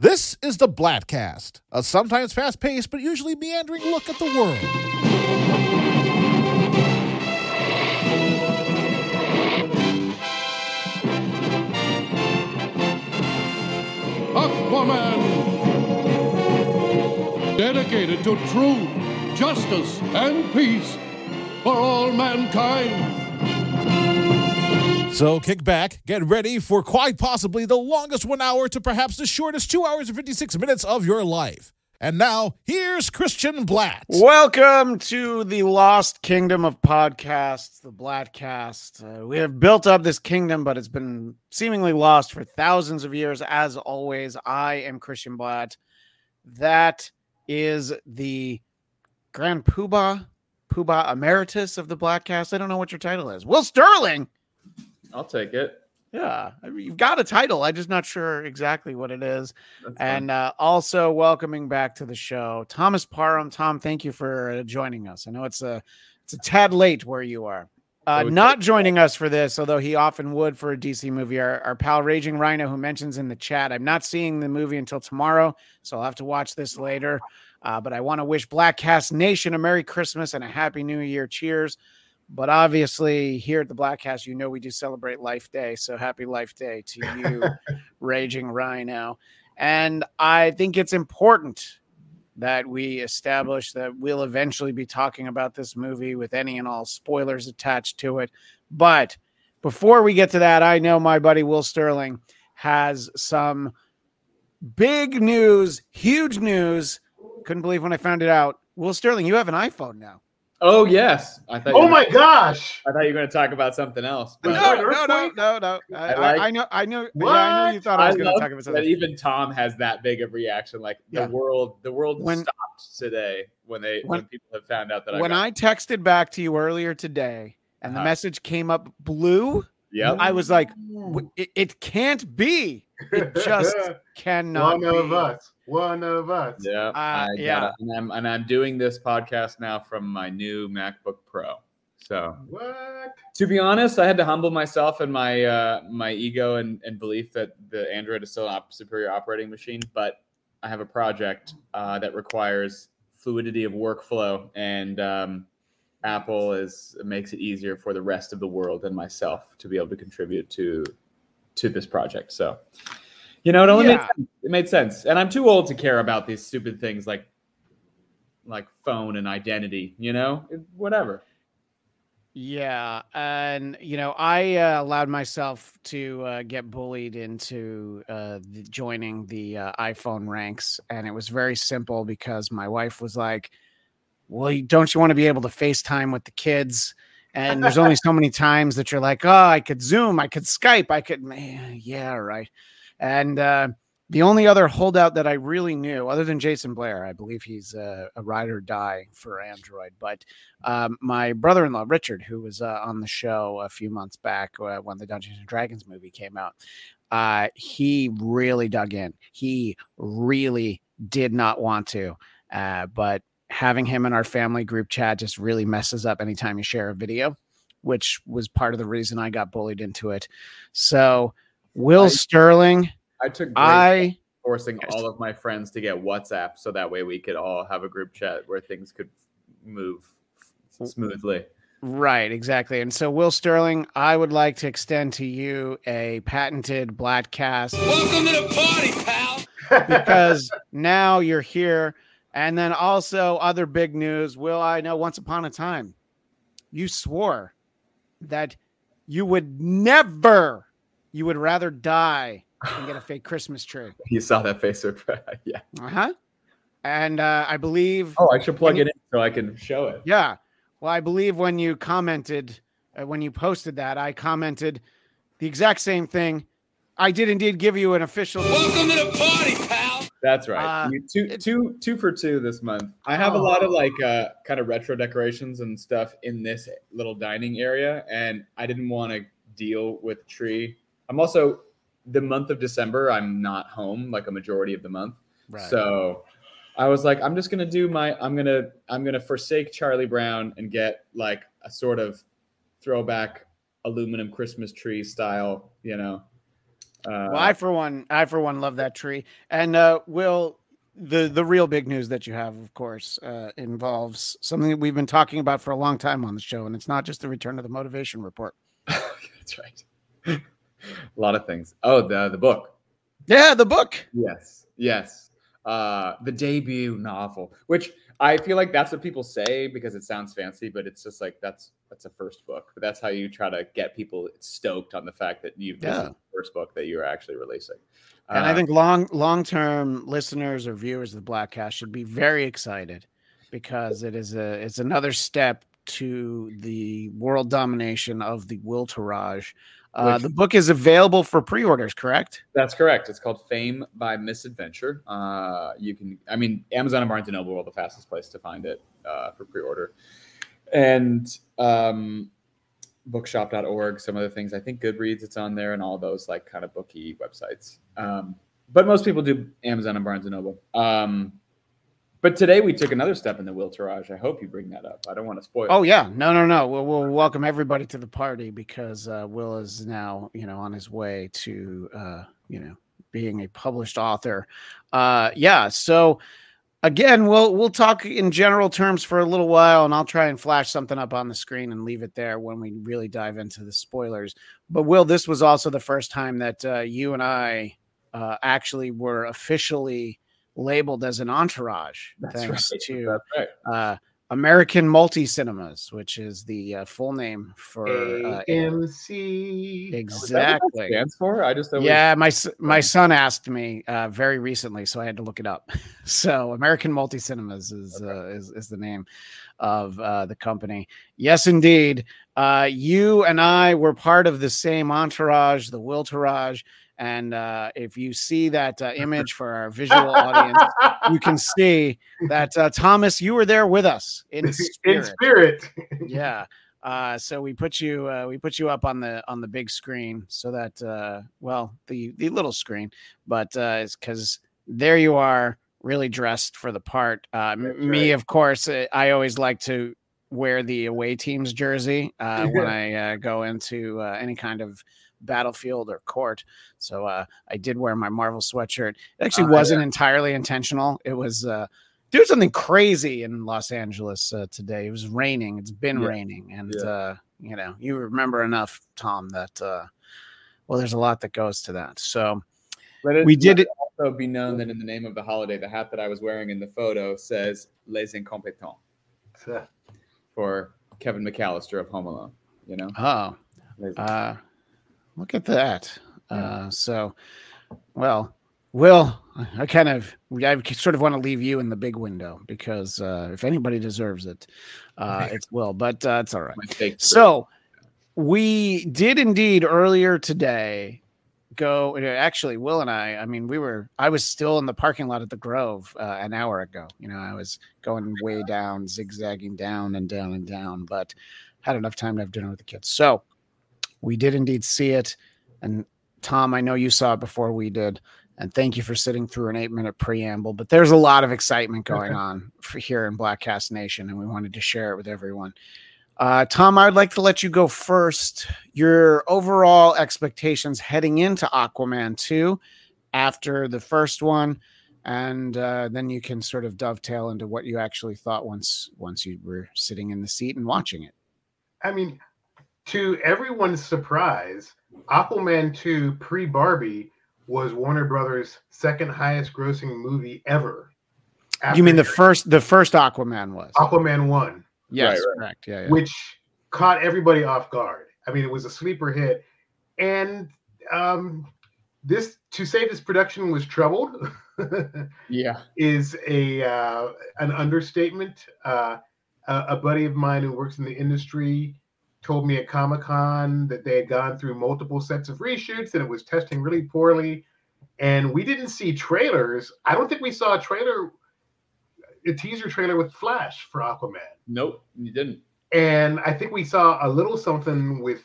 This is the Blatcast, a sometimes fast-paced but usually meandering look at the world. Aquaman, dedicated to true justice and peace for all mankind. So kick back, get ready for quite possibly the longest 1 hour to perhaps the shortest 2 hours and 56 minutes of your life. And now, here's Christian Blatt. Welcome to the Lost Kingdom of Podcasts, the Blattcast. We have built up this kingdom, but it's been seemingly lost for thousands of years. As always, I am Christian Blatt. That is the Grand Poobah Emeritus of the Blattcast. I don't know what your title is. Will Sterling! I'll take it. Yeah, I mean, you've got a title. I'm just not sure exactly what it is. Also welcoming back to the show, Thomas Parham. Tom, thank you for joining us. I know it's a tad late where you are. Not joining us for this, although he often would for a DC movie, our pal Raging Rhino, who mentions in the chat, I'm not seeing the movie until tomorrow, so I'll have to watch this later. But I want to wish Blattcast Nation a Merry Christmas and a Happy New Year. Cheers. But obviously, here at the Blattcast, you know we do celebrate Life Day, so happy Life Day to you, Raging Rhino. And I think it's important that we establish that we'll eventually be talking about this movie with any and all spoilers attached to it. But before we get to that, I know my buddy Will Sterling has some big news, huge news. Couldn't believe when I found it out. Will Sterling, you have an iPhone now. Oh, yes. Oh, my gosh. I thought you were going to talk about something else. No. I know. Yeah, I know you thought I was going to talk about something. That even Tom has that big of a reaction. Like, the world stopped today when people have found out that I got it. I texted back to you earlier today and the message came up blue, I was like, it can't be. It just cannot be. One of us. Yeah. And I'm doing this podcast now from my new MacBook Pro. So to be honest, I had to humble myself and my my ego and belief that the Android is still a superior operating machine. But I have a project that requires fluidity of workflow, and Apple makes it easier for the rest of the world and myself to be able to contribute to this project. So. You know, it made sense. And I'm too old to care about these stupid things like phone and identity, you know, whatever. Yeah. And, you know, I allowed myself to get bullied into joining the iPhone ranks. And it was very simple because my wife was like, well, don't you want to be able to FaceTime with the kids? And there's only so many times that you're like, oh, I could Zoom, I could Skype, right. And the only other holdout that I really knew, other than Jason Blair, I believe he's a ride or die for Android. But my brother-in-law, Richard, who was on the show a few months back when the Dungeons & Dragons movie came out, he really dug in. He really did not want to. But having him in our family group chat just really messes up anytime you share a video, which was part of the reason I got bullied into it. So... Will Sterling. I took great forcing all of my friends to get WhatsApp so that way we could all have a group chat where things could move smoothly. Right, exactly. And so, Will Sterling, I would like to extend to you a patented Blattcast. Welcome to the party, pal. Because now you're here. And then also other big news. Will, I know once upon a time you swore that you would never... You would rather die than get a fake Christmas tree. You saw that Facebook, yeah. Uh-huh. And I believe... Oh, I should plug it in so I can show it. Yeah. Well, I believe when you commented, when you posted that, I commented the exact same thing. I did indeed give you an official... Welcome to the party, pal! That's right. Two for two this month. I have a lot of kind of retro decorations and stuff in this little dining area, and I didn't want to deal with tree... I'm also the month of December. I'm not home like a majority of the month, right. So I was like, I'm just gonna do my. I'm gonna forsake Charlie Brown and get like a sort of throwback aluminum Christmas tree style, you know, Well, I for one love that tree. And Will, the real big news that you have, of course, involves something that we've been talking about for a long time on the show, and it's not just the return of the Motivation Report. That's right. A lot of things. Oh, the book. Yeah, the book. Yes. The debut novel, which I feel like that's what people say because it sounds fancy, but it's just like that's a first book. But that's how you try to get people stoked on the fact that you've done the first book that you're actually releasing. And I think long-term listeners or viewers of the Black Cast should be very excited because it's another step to the world domination of the Will Tourage. The book is available for pre-orders, correct? That's correct. It's called Fame by Misadventure. Amazon and Barnes & Noble are the fastest place to find it for pre-order. And bookshop.org, some other things. I think Goodreads, it's on there, and all those like kind of booky websites. But most people do Amazon and Barnes & Noble. But today we took another step in the Will Tourage. I hope you bring that up. I don't want to spoil. Oh yeah, no. We'll welcome everybody to the party because Will is now, on his way to, being a published author. So again, we'll talk in general terms for a little while, and I'll try and flash something up on the screen and leave it there when we really dive into the spoilers. But Will, this was also the first time that you and I actually were officially labeled as an entourage. That's thanks right. to That's right. American Multi Cinemas, which is the full name for AMC. Exactly. What that stands for? I just my son asked me very recently, so I had to look it up. So American Multi Cinemas is the name of the company. Yes, indeed. You and I were part of the same entourage, the Will Tourage. And if you see that image for our visual audience, you can see that, Thomas, you were there with us in spirit. Yeah. So we put you up on the big screen so that, the little screen, but it's because there you are really dressed for the part. Me, of course, I always like to wear the away team's jersey when I go into any kind of battlefield or court. So I did wear my Marvel sweatshirt. It actually wasn't entirely intentional. It was doing something crazy in Los Angeles today. It was raining. It's been raining. And, you remember enough, Tom, that, there's a lot that goes to that. So we did it. Also be known that in the name of the holiday, the hat that I was wearing in the photo says Les Incompetents for Kevin McAllister of Home Alone, Oh, look at that. Will, I sort of want to leave you in the big window because if anybody deserves it, it's Will, but it's all right. So we did indeed earlier today Will and I was still in the parking lot at the Grove an hour ago. I was going way down, zigzagging down and down and down, but had enough time to have dinner with the kids. So we did indeed see it. And Tom, I know you saw it before we did. And thank you for sitting through an 8-minute preamble. But there's a lot of excitement going on here in Black Cast Nation, and we wanted to share it with everyone. Tom, I would like to let you go first. Your overall expectations heading into Aquaman 2 after the first one, and then you can sort of dovetail into what you actually thought once you were sitting in the seat and watching it. To everyone's surprise, Aquaman 2 pre-Barbie was Warner Brothers' second highest grossing movie ever. You mean the first Aquaman was? Aquaman 1. Yes, right. Correct. Yeah. Which caught everybody off guard. It was a sleeper hit. And this production was troubled is an understatement. A buddy of mine who works in the industry told me at Comic-Con that they had gone through multiple sets of reshoots and it was testing really poorly. And we didn't see trailers. I don't think we saw a teaser trailer with Flash for Aquaman. Nope, you didn't. And I think we saw a little something with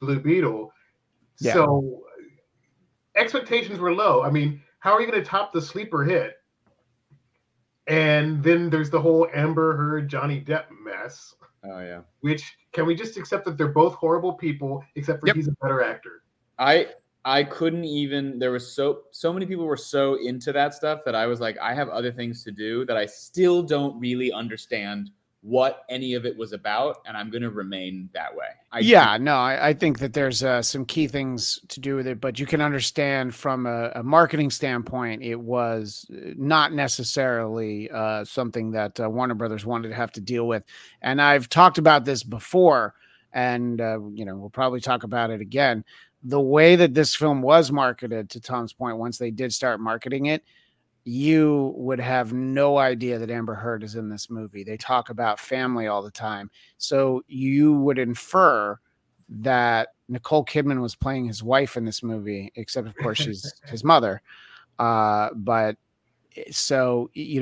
Blue Beetle. Yeah. So expectations were low. How are you going to top the sleeper hit? And then there's the whole Amber Heard, Johnny Depp mess. Oh, yeah. Which, can we just accept that they're both horrible people, except for he's a better actor? I I couldn't even, there was so many people were so into that stuff that I was like, I have other things to do that I still don't really understand what any of it was about, and I'm going to remain that way. I think that there's some key things to do with it, but you can understand from a marketing standpoint, it was not necessarily something that Warner Brothers wanted to have to deal with. And I've talked about this before, and we'll probably talk about it again. The way that this film was marketed, to Tom's point, once they did start marketing it, you would have no idea that Amber Heard is in this movie. They talk about family all the time. So you would infer that Nicole Kidman was playing his wife in this movie, except of course she's his mother. There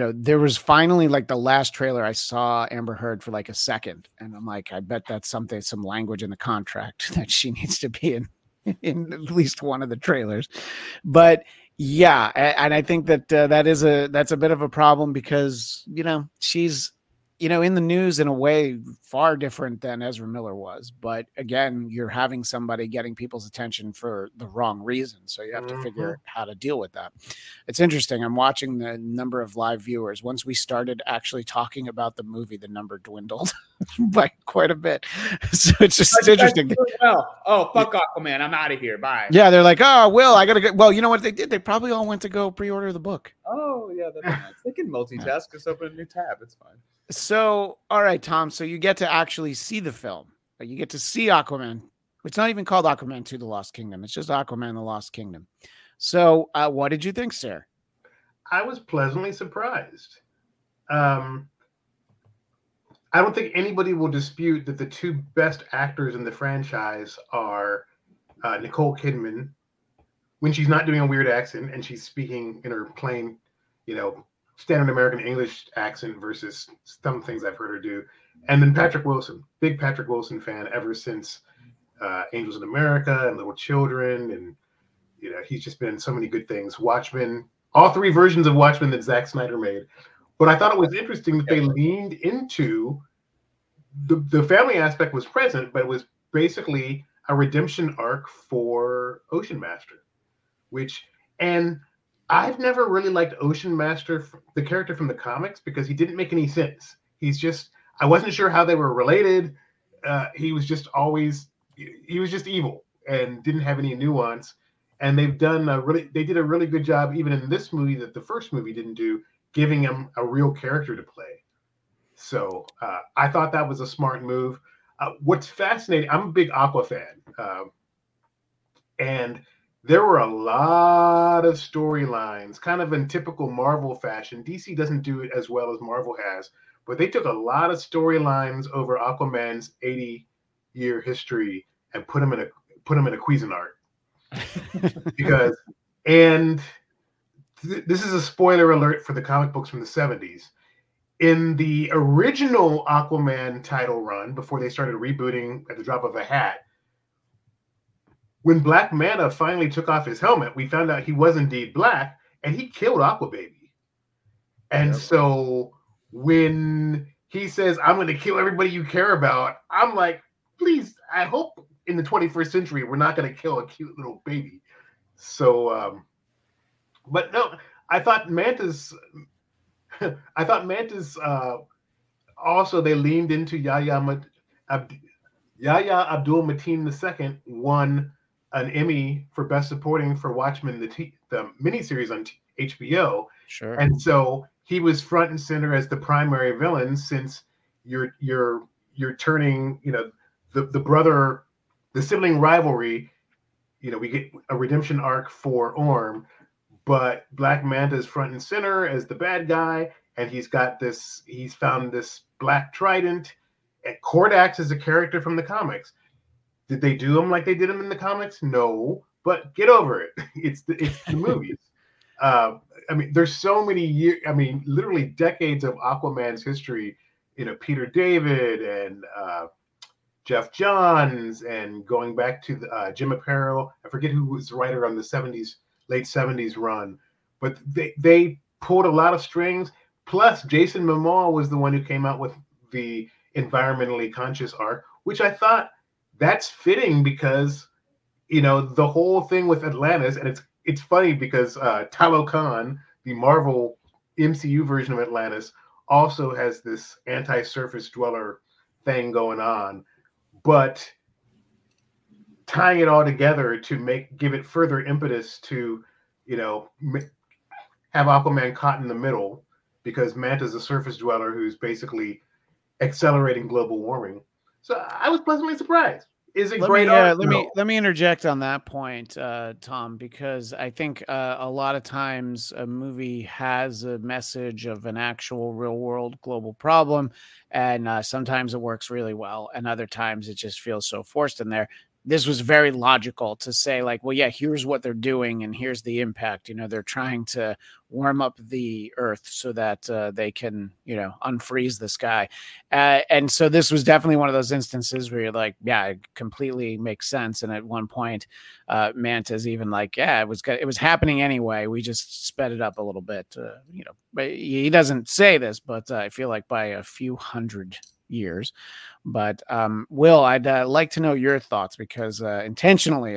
was finally like the last trailer I saw Amber Heard for like a second. And I'm like, I bet that's some language in the contract that she needs to be in at least one of the trailers. But yeah, and I think that that's a bit of a problem because, she's, in the news in a way far different than Ezra Miller was. But again, you're having somebody getting people's attention for the wrong reason. So you have to figure out how to deal with that. It's interesting. I'm watching the number of live viewers. Once we started actually talking about the movie, the number dwindled by quite a bit. So it's just interesting. Oh, fuck off, man. I'm out of here. Bye. Yeah. They're like, oh, Will, I got to go. Well, you know what they did? They probably all went to go pre-order the book. Oh yeah. Nice. They can multitask. Just open a new tab. It's fine. So, all right, Tom, so you get to actually see the film. You get to see Aquaman. It's not even called Aquaman 2 The Lost Kingdom. It's just Aquaman The Lost Kingdom. So what did you think, sir? I was pleasantly surprised. I don't think anybody will dispute that the two best actors in the franchise are Nicole Kidman, when she's not doing a weird accent and she's speaking in her plain, standard American English accent versus some things I've heard her do. And then Patrick Wilson, big Patrick Wilson fan ever since Angels in America and Little Children. And, he's just been in so many good things. Watchmen, all three versions of Watchmen that Zack Snyder made. But I thought it was interesting that they leaned into the family aspect was present, but it was basically a redemption arc for Ocean Master, I've never really liked Ocean Master, the character from the comics, because he didn't make any sense. I wasn't sure how they were related. He was just evil and didn't have any nuance. And they did a really good job, even in this movie that the first movie didn't do, giving him a real character to play. So I thought that was a smart move. What's fascinating, I'm a big Aqua fan. And there were a lot of storylines, kind of in typical Marvel fashion. DC doesn't do it as well as Marvel has, but they took a lot of storylines over Aquaman's 80-year history and put them in a Cuisinart. This is a spoiler alert for the comic books from the 70s. In the original Aquaman title run, before they started rebooting at the drop of a hat, when Black Manta finally took off his helmet, we found out he was indeed black, and he killed Aquababy. And so when he says, I'm going to kill everybody you care about, I'm like, please, I hope in the 21st century we're not going to kill a cute little baby. So, but no, I thought Manta's also they leaned into Yahya Abdul-Mateen II won an Emmy for Best Supporting for Watchmen, the miniseries on HBO. Sure. And so he was front and center as the primary villain, since you're turning, the brother, the sibling rivalry. We get a redemption arc for Orm, but Black Manta is front and center as the bad guy, and he's found this black trident. And Kordax is a character from the comics. Did they do him like they did him in the comics? No, but get over it. It's the movies. There's so many years. Literally decades of Aquaman's history. Peter David and Jeff Johns, and going back to Jim Aparo. I forget who was the writer on the late '70s run, but they pulled a lot of strings. Plus, Jason Momoa was the one who came out with the environmentally conscious arc, which I thought that's fitting because you know, the whole thing with Atlantis, and it's funny because Talo Khan, the Marvel MCU version of Atlantis, also has this anti-surface dweller thing going on, but tying it all together to give it further impetus to, you know, have Aquaman caught in the middle, because Manta's a surface dweller who's basically accelerating global warming. So I was pleasantly surprised. Is it great? Let me interject on that point, Tom, because I think a lot of times a movie has a message of an actual real world global problem, and sometimes it works really well, and other times it just feels so forced in there. This was very logical to say, like, well, yeah, here's what they're doing and here's the impact. You know, they're trying to warm up the earth so that they can, you know, unfreeze the sky. And so this was definitely one of those instances where you're like, yeah, it completely makes sense. And at one point, Manta's even like, yeah, it was happening anyway. We just sped it up a little bit. You know, but he doesn't say this, but I feel like by a few hundred years. But Will, I'd like to know your thoughts, because intentionally,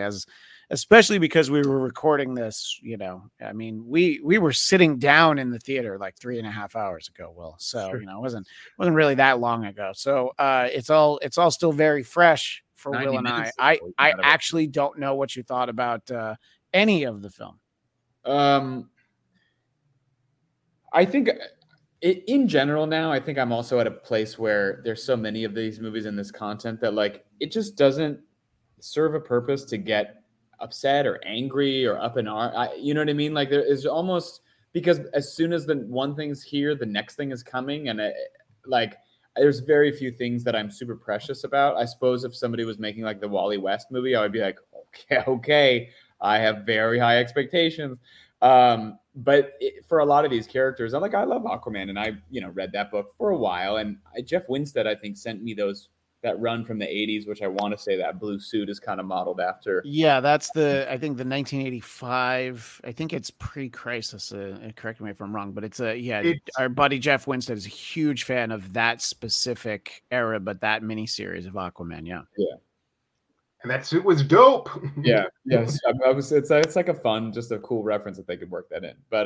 especially because we were recording this, you know, I mean, we were sitting down in the theater like 3.5 hours ago, Will. So, sure. You know, it wasn't really that long ago. So it's all still very fresh for Will and I. I actually don't know what you thought about any of the film. I think in general now, I think I'm also at a place where there's so many of these movies and this content that, like, it just doesn't serve a purpose to get upset or angry or up in arms. You know what I mean? Like, there is almost, because as soon as the one thing's here, the next thing is coming. And there's very few things that I'm super precious about. I suppose if somebody was making like the Wally West movie, I would be like, okay, I have very high expectations. But for a lot of these characters, I'm like, I love Aquaman, and I, you know, read that book for a while, and Jeff Winstead, I think, sent me that run from the 80s, which I want to say that blue suit is kind of modeled after. Yeah, that's I think the 1985. I think it's pre-Crisis. Correct me if I'm wrong, but our buddy Jeff Winstead is a huge fan of that specific era, but that miniseries of Aquaman. Yeah. Yeah. And that suit was dope. Yeah, yes. It's like a fun, just a cool reference that they could work that in. But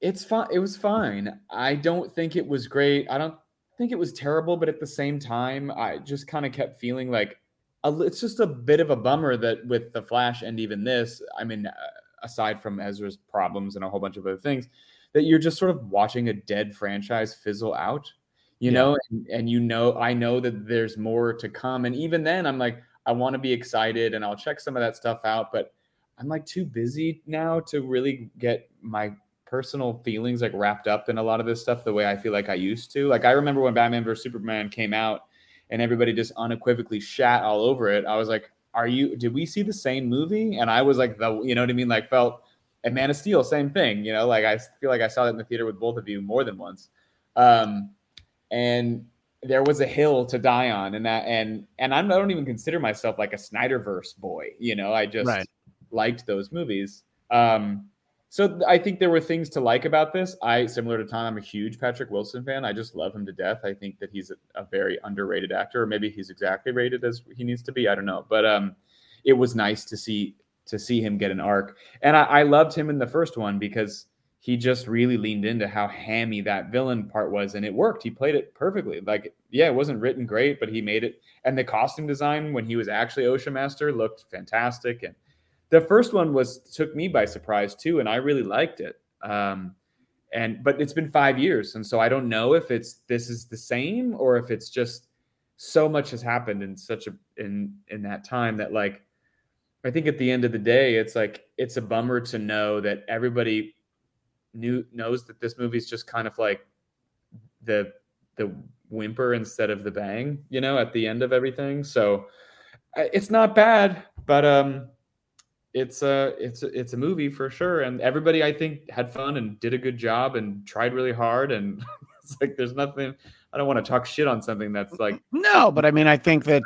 it's fine. It was fine. I don't think it was great. I don't think it was terrible. But at the same time, I just kind of kept feeling like it's just a bit of a bummer that with The Flash and even this, I mean, aside from Ezra's problems and a whole bunch of other things, that you're just sort of watching a dead franchise fizzle out. You know, and you know, I know that there's more to come. And even then, I'm like, I want to be excited and I'll check some of that stuff out. But I'm like too busy now to really get my personal feelings like wrapped up in a lot of this stuff the way I feel like I used to. Like, I remember when Batman vs. Superman came out and everybody just unequivocally shat all over it. I was like, did we see the same movie? And I was like, you know what I mean? Like, and Man of Steel, same thing. You know, like, I feel like I saw that in the theater with both of you more than once. And there was a hill to die on, and I don't even consider myself like a Snyderverse boy. You know, I just liked those movies. So I think there were things to like about this. Similar to Tom, I'm a huge Patrick Wilson fan. I just love him to death. I think that he's a very underrated actor, or maybe he's exactly rated as he needs to be. I don't know, but it was nice to see him get an arc, and I loved him in the first one because he just really leaned into how hammy that villain part was, and it worked. He played it perfectly. Like, yeah, it wasn't written great, but he made it. And the costume design when he was actually Ocean Master looked fantastic. And the first one took me by surprise too, and I really liked it. But it's been 5 years, and so I don't know if this is the same or if it's just so much has happened in such in that time that, like, I think at the end of the day, it's like it's a bummer to know that everybody knows that this movie is just kind of like the whimper instead of the bang, you know, at the end of everything. So it's not bad, but it's a movie for sure, and everybody I think had fun and did a good job and tried really hard, and It's like there's nothing. I don't want to talk shit on something that's like no. But I mean, I think that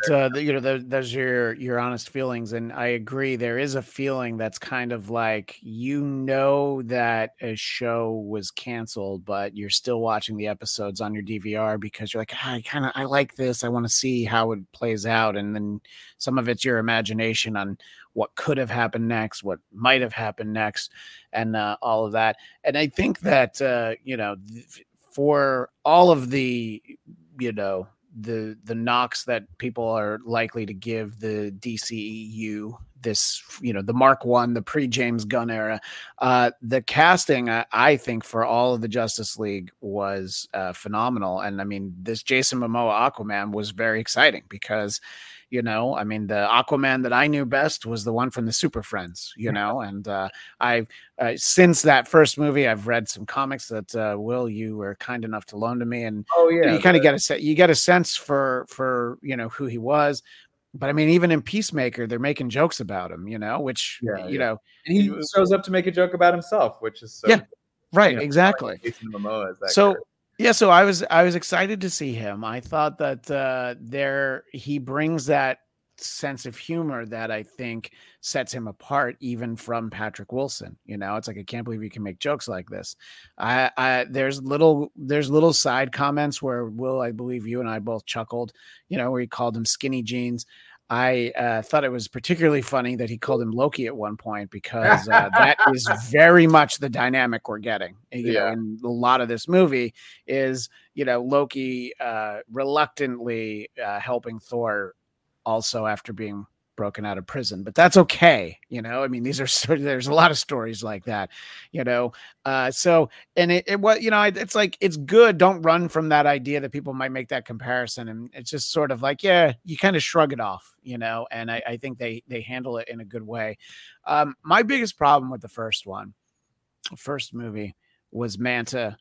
there's your honest feelings, and I agree. There is a feeling that's kind of like that a show was canceled, but you're still watching the episodes on your DVR because you're like, I like this. I want to see how it plays out, and then some of it's your imagination on what could have happened next, what might have happened next, and all of that. And I think that for all of the the knocks that people are likely to give the DCEU, this the Mark One, the pre-James Gunn era, the casting I think for all of the Justice League was phenomenal. And I mean, this Jason Momoa Aquaman was very exciting because. The Aquaman that I knew best was the one from the Super Friends, and I've since that first movie, I've read some comics that, Will, you were kind enough to loan to me. And you kind of get a sense for, who he was. But I mean, even in Peacemaker, they're making jokes about him, which, and he shows up to make a joke about himself, which is. So, right. Exactly. Jason Momoa is that character. So I was excited to see him. I thought that he brings that sense of humor that I think sets him apart even from Patrick Wilson. It's like I can't believe you can make jokes like this. There's little side comments where Will, I believe you and I both chuckled. Where he called him skinny jeans. I thought it was particularly funny that he called him Loki at one point because that is very much the dynamic we're getting. And a lot of this movie is, Loki reluctantly helping Thor also after being broken out of prison, but that's okay. There's a lot of stories like that, it's like, it's good. Don't run from that idea that people might make that comparison. And it's just sort of like, you kind of shrug it off, and I think they handle it in a good way. My biggest problem with the first movie was Manta.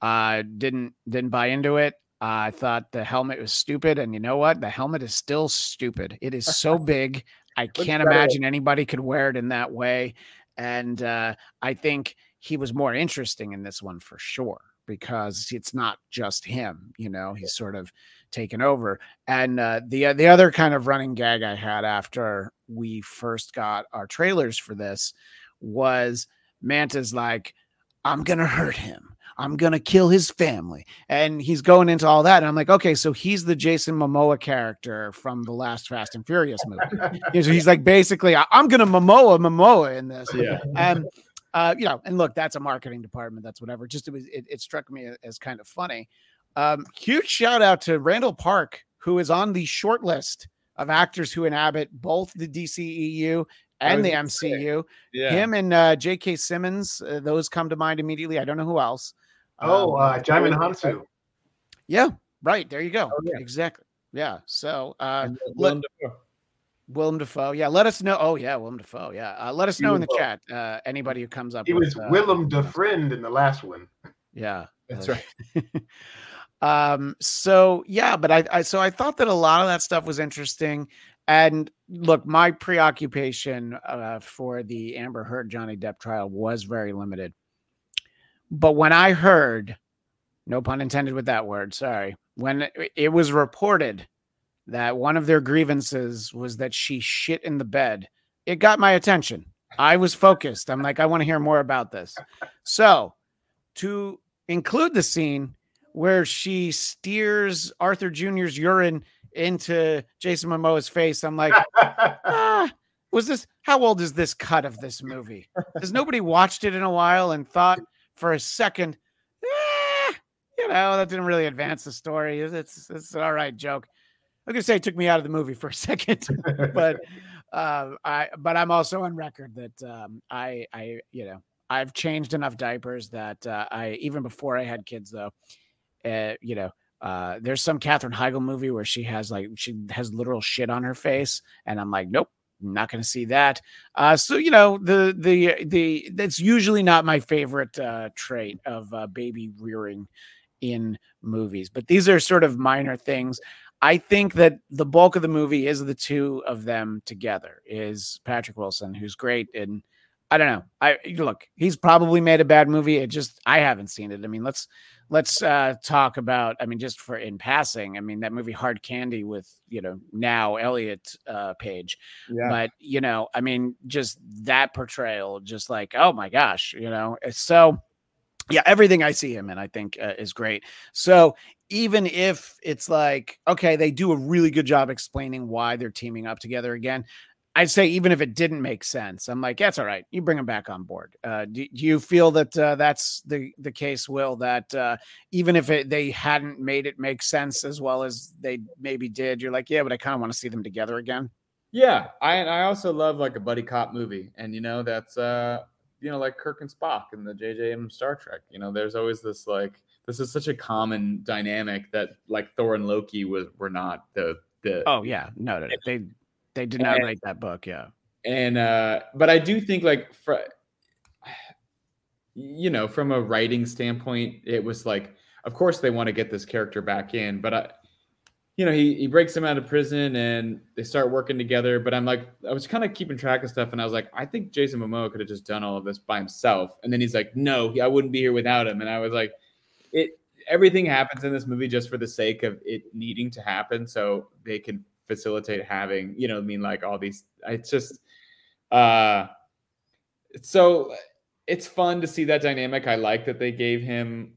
Didn't buy into it. I thought the helmet was stupid, and you know what? The helmet is still stupid. It is so big. I can't imagine anybody could wear it in that way. And I think he was more interesting in this one for sure, because it's not just him, he's sort of taken over. And the other kind of running gag I had after we first got our trailers for this was Manta's like, I'm going to hurt him. I'm going to kill his family. And he's going into all that. And I'm like, okay, so he's the Jason Momoa character from the last Fast and Furious movie. He's like, basically, I'm going to Momoa in this. Yeah. And, and look, that's a marketing department. That's whatever. Just it struck me as kind of funny. Huge shout out to Randall Park, who is on the short list of actors who inhabit both the DCEU and the MCU. Yeah. Him and J.K. Simmons, those come to mind immediately. I don't know who else. Jaimin Hansu. Yeah, right. There you go. Oh, yeah. Exactly. Yeah. So, Willem Dafoe. Yeah, let us know. Oh, yeah, Willem Dafoe. Yeah. Let us know in the chat, anybody who comes up. He was Willem Dafoe in the last one. Yeah. That's right. But I thought that a lot of that stuff was interesting. And look, my preoccupation for the Amber Heard Johnny Depp trial was very limited. But when I heard, no pun intended with that word, sorry, when it was reported that one of their grievances was that she shit in the bed, it got my attention. I was focused. I'm like, I want to hear more about this. So to include the scene where she steers Arthur Jr.'s urine into Jason Momoa's face, I'm like, how old is this cut of this movie? Because nobody watched it in a while and thought for a second, that didn't really advance the story. It's an all right joke. I'm gonna say it took me out of the movie for a second, but I'm also on record that I've changed enough diapers that even before I had kids, though, there's some Katherine Heigl movie where she has literal shit on her face, and I'm like, nope, I'm not going to see that. So that's usually not my favorite trait of baby rearing in movies, but these are sort of minor things. I think that the bulk of the movie is the two of them together, is Patrick Wilson, who's great in I don't know. Look, he's probably made a bad movie. I haven't seen it. I mean, let's talk about, I mean, just for in passing, I mean, that movie Hard Candy with, now Elliot Page, yeah. But I mean, just that portrayal, just like, oh my gosh, so yeah, everything I see him in, I think is great. So even if it's like, okay, they do a really good job explaining why they're teaming up together again. I'd say even if it didn't make sense, I'm like, that's all right. You bring him back on board. Do you feel that that's the case, Will, that even if they hadn't made it make sense as well as they maybe did, you're like, yeah, but I kind of want to see them together again. Yeah. I also love like a buddy cop movie. And, that's, like Kirk and Spock in the JJM Star Trek. There's always this like, this is such a common dynamic that like Thor and Loki were not the. Oh, yeah. No. They did not like that book, yeah. And but I do think like from a writing standpoint, it was like, of course they want to get this character back in, but he breaks him out of prison and they start working together. But I'm like, I was kind of keeping track of stuff and I was like, I think Jason Momoa could have just done all of this by himself. And then he's like, no, I wouldn't be here without him. And I was like, everything happens in this movie just for the sake of it needing to happen so they can facilitate having, all these, it's just, so it's fun to see that dynamic. I like that they gave him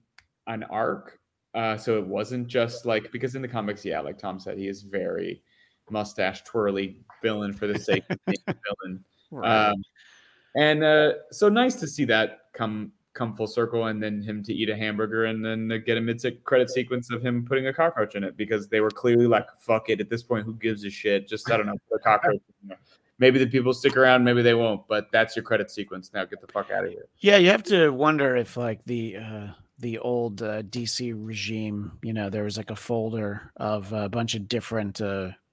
an arc. So it wasn't just like, because in the comics, yeah, like Tom said, he is very mustache twirly villain for the sake of being a villain. Right. So nice to see that come full circle and then him to eat a hamburger and then get a mid-credit sequence of him putting a cockroach in it because they were clearly like, fuck it. At this point, who gives a shit? Just, I don't know, put a cockroach in there. Maybe the people stick around, maybe they won't, but that's your credit sequence. Now get the fuck out of here. Yeah, you have to wonder if like the old DC regime, there was like a folder of a bunch of different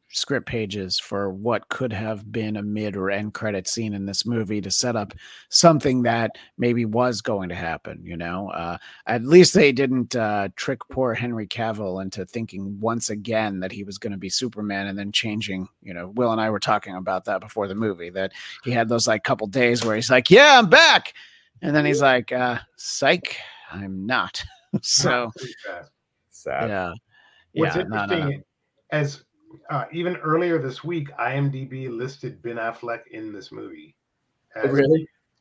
script pages for what could have been a mid or end credit scene in this movie to set up something that maybe was going to happen, at least they didn't trick poor Henry Cavill into thinking once again that he was going to be Superman and then changing, Will and I were talking about that before the movie, that he had those like couple days where he's like, yeah, I'm back. And then he's like, psych, I'm not. So sad. Yeah. What's interesting as even earlier this week, IMDb listed Ben Affleck in this movie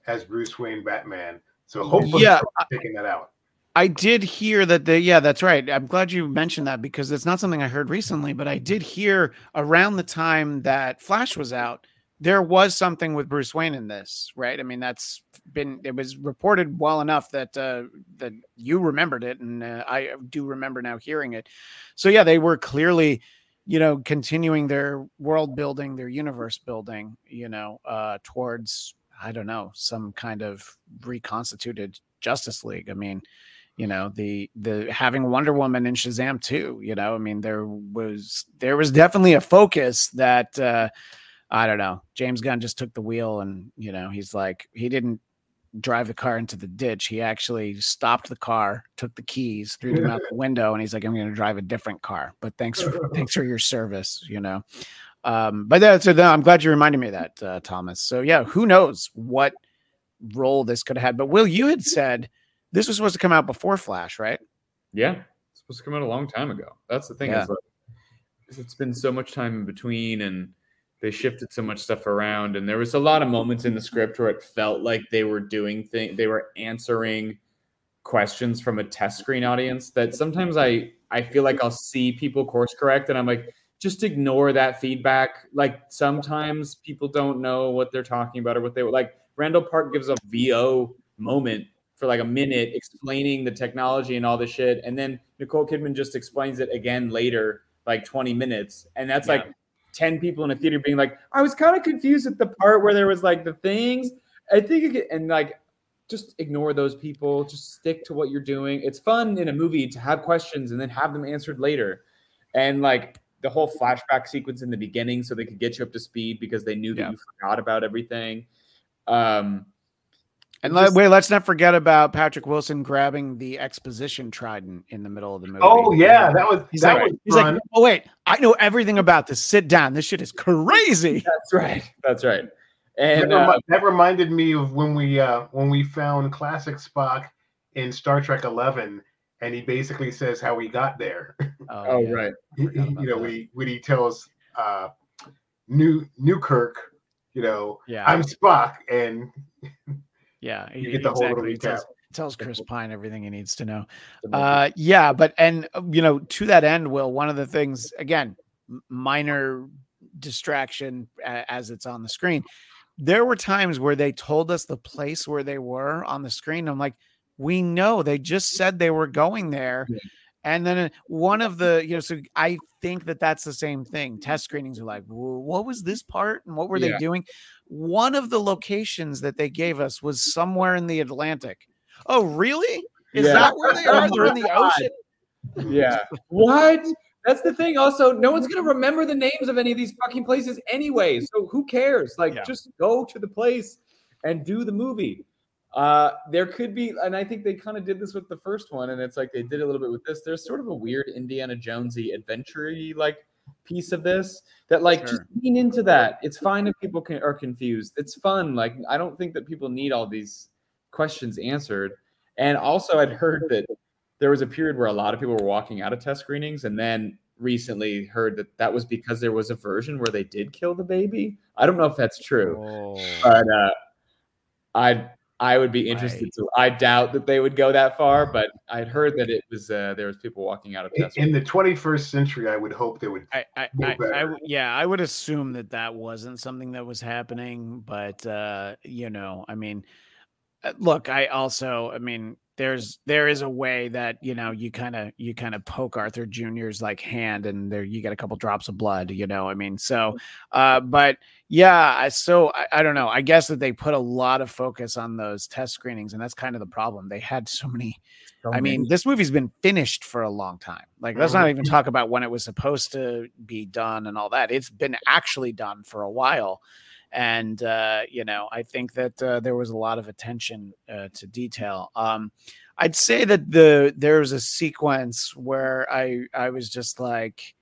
as Bruce Wayne Batman. So hopefully they're taking that out. I did hear that that's right. I'm glad you mentioned that because it's not something I heard recently, but I did hear around the time that Flash was out, there was something with Bruce Wayne in this, right? I mean, it was reported well enough that that you remembered it, and I do remember now hearing it. So yeah, they were clearly continuing their world building, their universe building, towards, I don't know, some kind of reconstituted Justice League. I mean, the having Wonder Woman in Shazam 2, I mean, there was definitely a focus that, I don't know, James Gunn just took the wheel and, he's like, he didn't drive the car into the ditch. He actually stopped the car, took the keys, threw them out the window, and he's like, I'm going to drive a different car, but thanks for your service, but that's I'm glad you reminded me of that, Thomas. So yeah, who knows what role this could have had, but Will, you had said this was supposed to come out before Flash, right? Yeah. It's supposed to come out a long time ago. That's the thing. Yeah. Is like, it's been so much time in between and they shifted so much stuff around, and there was a lot of moments in the script where it felt like they were doing things. They were answering questions from a test screen audience that sometimes I feel like I'll see people course correct. And I'm like, just ignore that feedback. Like sometimes people don't know what they're talking about or what they were like. Randall Park gives a VO moment for like a minute explaining the technology and all this shit. And then Nicole Kidman just explains it again later, like 20 minutes. And that's like 10 people in a theater being like, I was kind of confused at the part where there was like the things I think, and like, just ignore those people, just stick to what you're doing. It's fun in a movie to have questions and then have them answered later. And like the whole flashback sequence in the beginning, so they could get you up to speed because they knew that you forgot about everything. Let's not forget about Patrick Wilson grabbing the exposition trident in the middle of the movie. Oh yeah, he's like, oh wait, I know everything about this. Sit down. This shit is crazy. That's right. And that reminded me of when we found classic Spock in Star Trek XI, and he basically says how he got there. Oh, yeah. Right. When he tells Newkirk, I'm Spock, and yeah, you get the whole recap. Tells Chris Pine everything he needs to know. But to that end, Will, one of the things, again, minor distraction as it's on the screen. There were times where they told us the place where they were on the screen. I'm like, we know they just said they were going there. Yeah. And then one of the, so I think that's the same thing. Test screenings are like, what was this part? And what were they doing? One of the locations that they gave us was somewhere in the Atlantic. Oh, really? Is that where they are? They're in the ocean? Yeah. What? That's the thing. Also, no one's going to remember the names of any of these fucking places anyway. So who cares? Just go to the place and do the movie. There could be, and I think they kind of did this with the first one, and it's like they did a little bit with this. There's sort of a weird Indiana Jonesy adventure-y piece of this that just lean into that. It's fine if people are confused. It's fun. I don't think that people need all these questions answered. And also, I'd heard that there was a period where a lot of people were walking out of test screenings, and then recently heard that was because there was a version where they did kill the baby. I don't know if that's true, but I would be interested to. I doubt that they would go that far, but I'd heard that it was there was people walking out of test in the 21st century. I would hope they would. I would assume that wasn't something that was happening, but look, there is a way that you kind of poke Arthur Jr.'s hand, and there you get a couple drops of blood. I don't know. I guess that they put a lot of focus on those test screenings, and that's kind of the problem. They had so many. This movie's been finished for a long time. Let's not even talk about when it was supposed to be done and all that. It's been actually done for a while. And, I think that there was a lot of attention to detail. I'd say that there was a sequence where I was just like,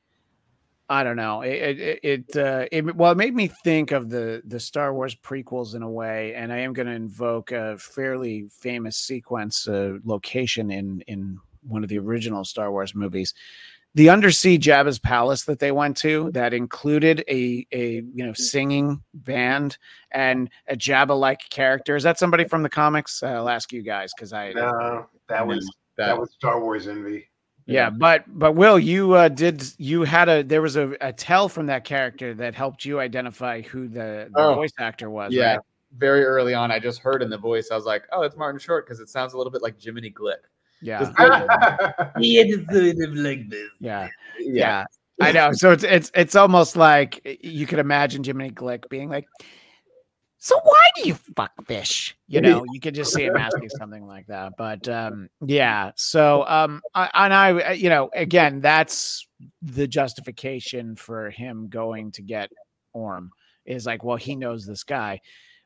I don't know. It made me think of the Star Wars prequels in a way. And I am going to invoke a fairly famous sequence location in one of the original Star Wars movies. The undersea Jabba's palace that they went to that included a singing band and a Jabba-like character. Is that somebody from the comics? I'll ask you guys because that was Star Wars envy. Yeah, but Will, there was a tell from that character that helped you identify who the voice actor was. Yeah, right? Very early on, I just heard in the voice, I was like, oh, it's Martin Short because it sounds a little bit like Jiminy Glick. Yeah. Yeah. I know. So it's almost like you could imagine Jiminy Glick being like, so why do you fuck fish? You could just see him asking something like that. But again, that's the justification for him going to get Orm is like, well, he knows this guy.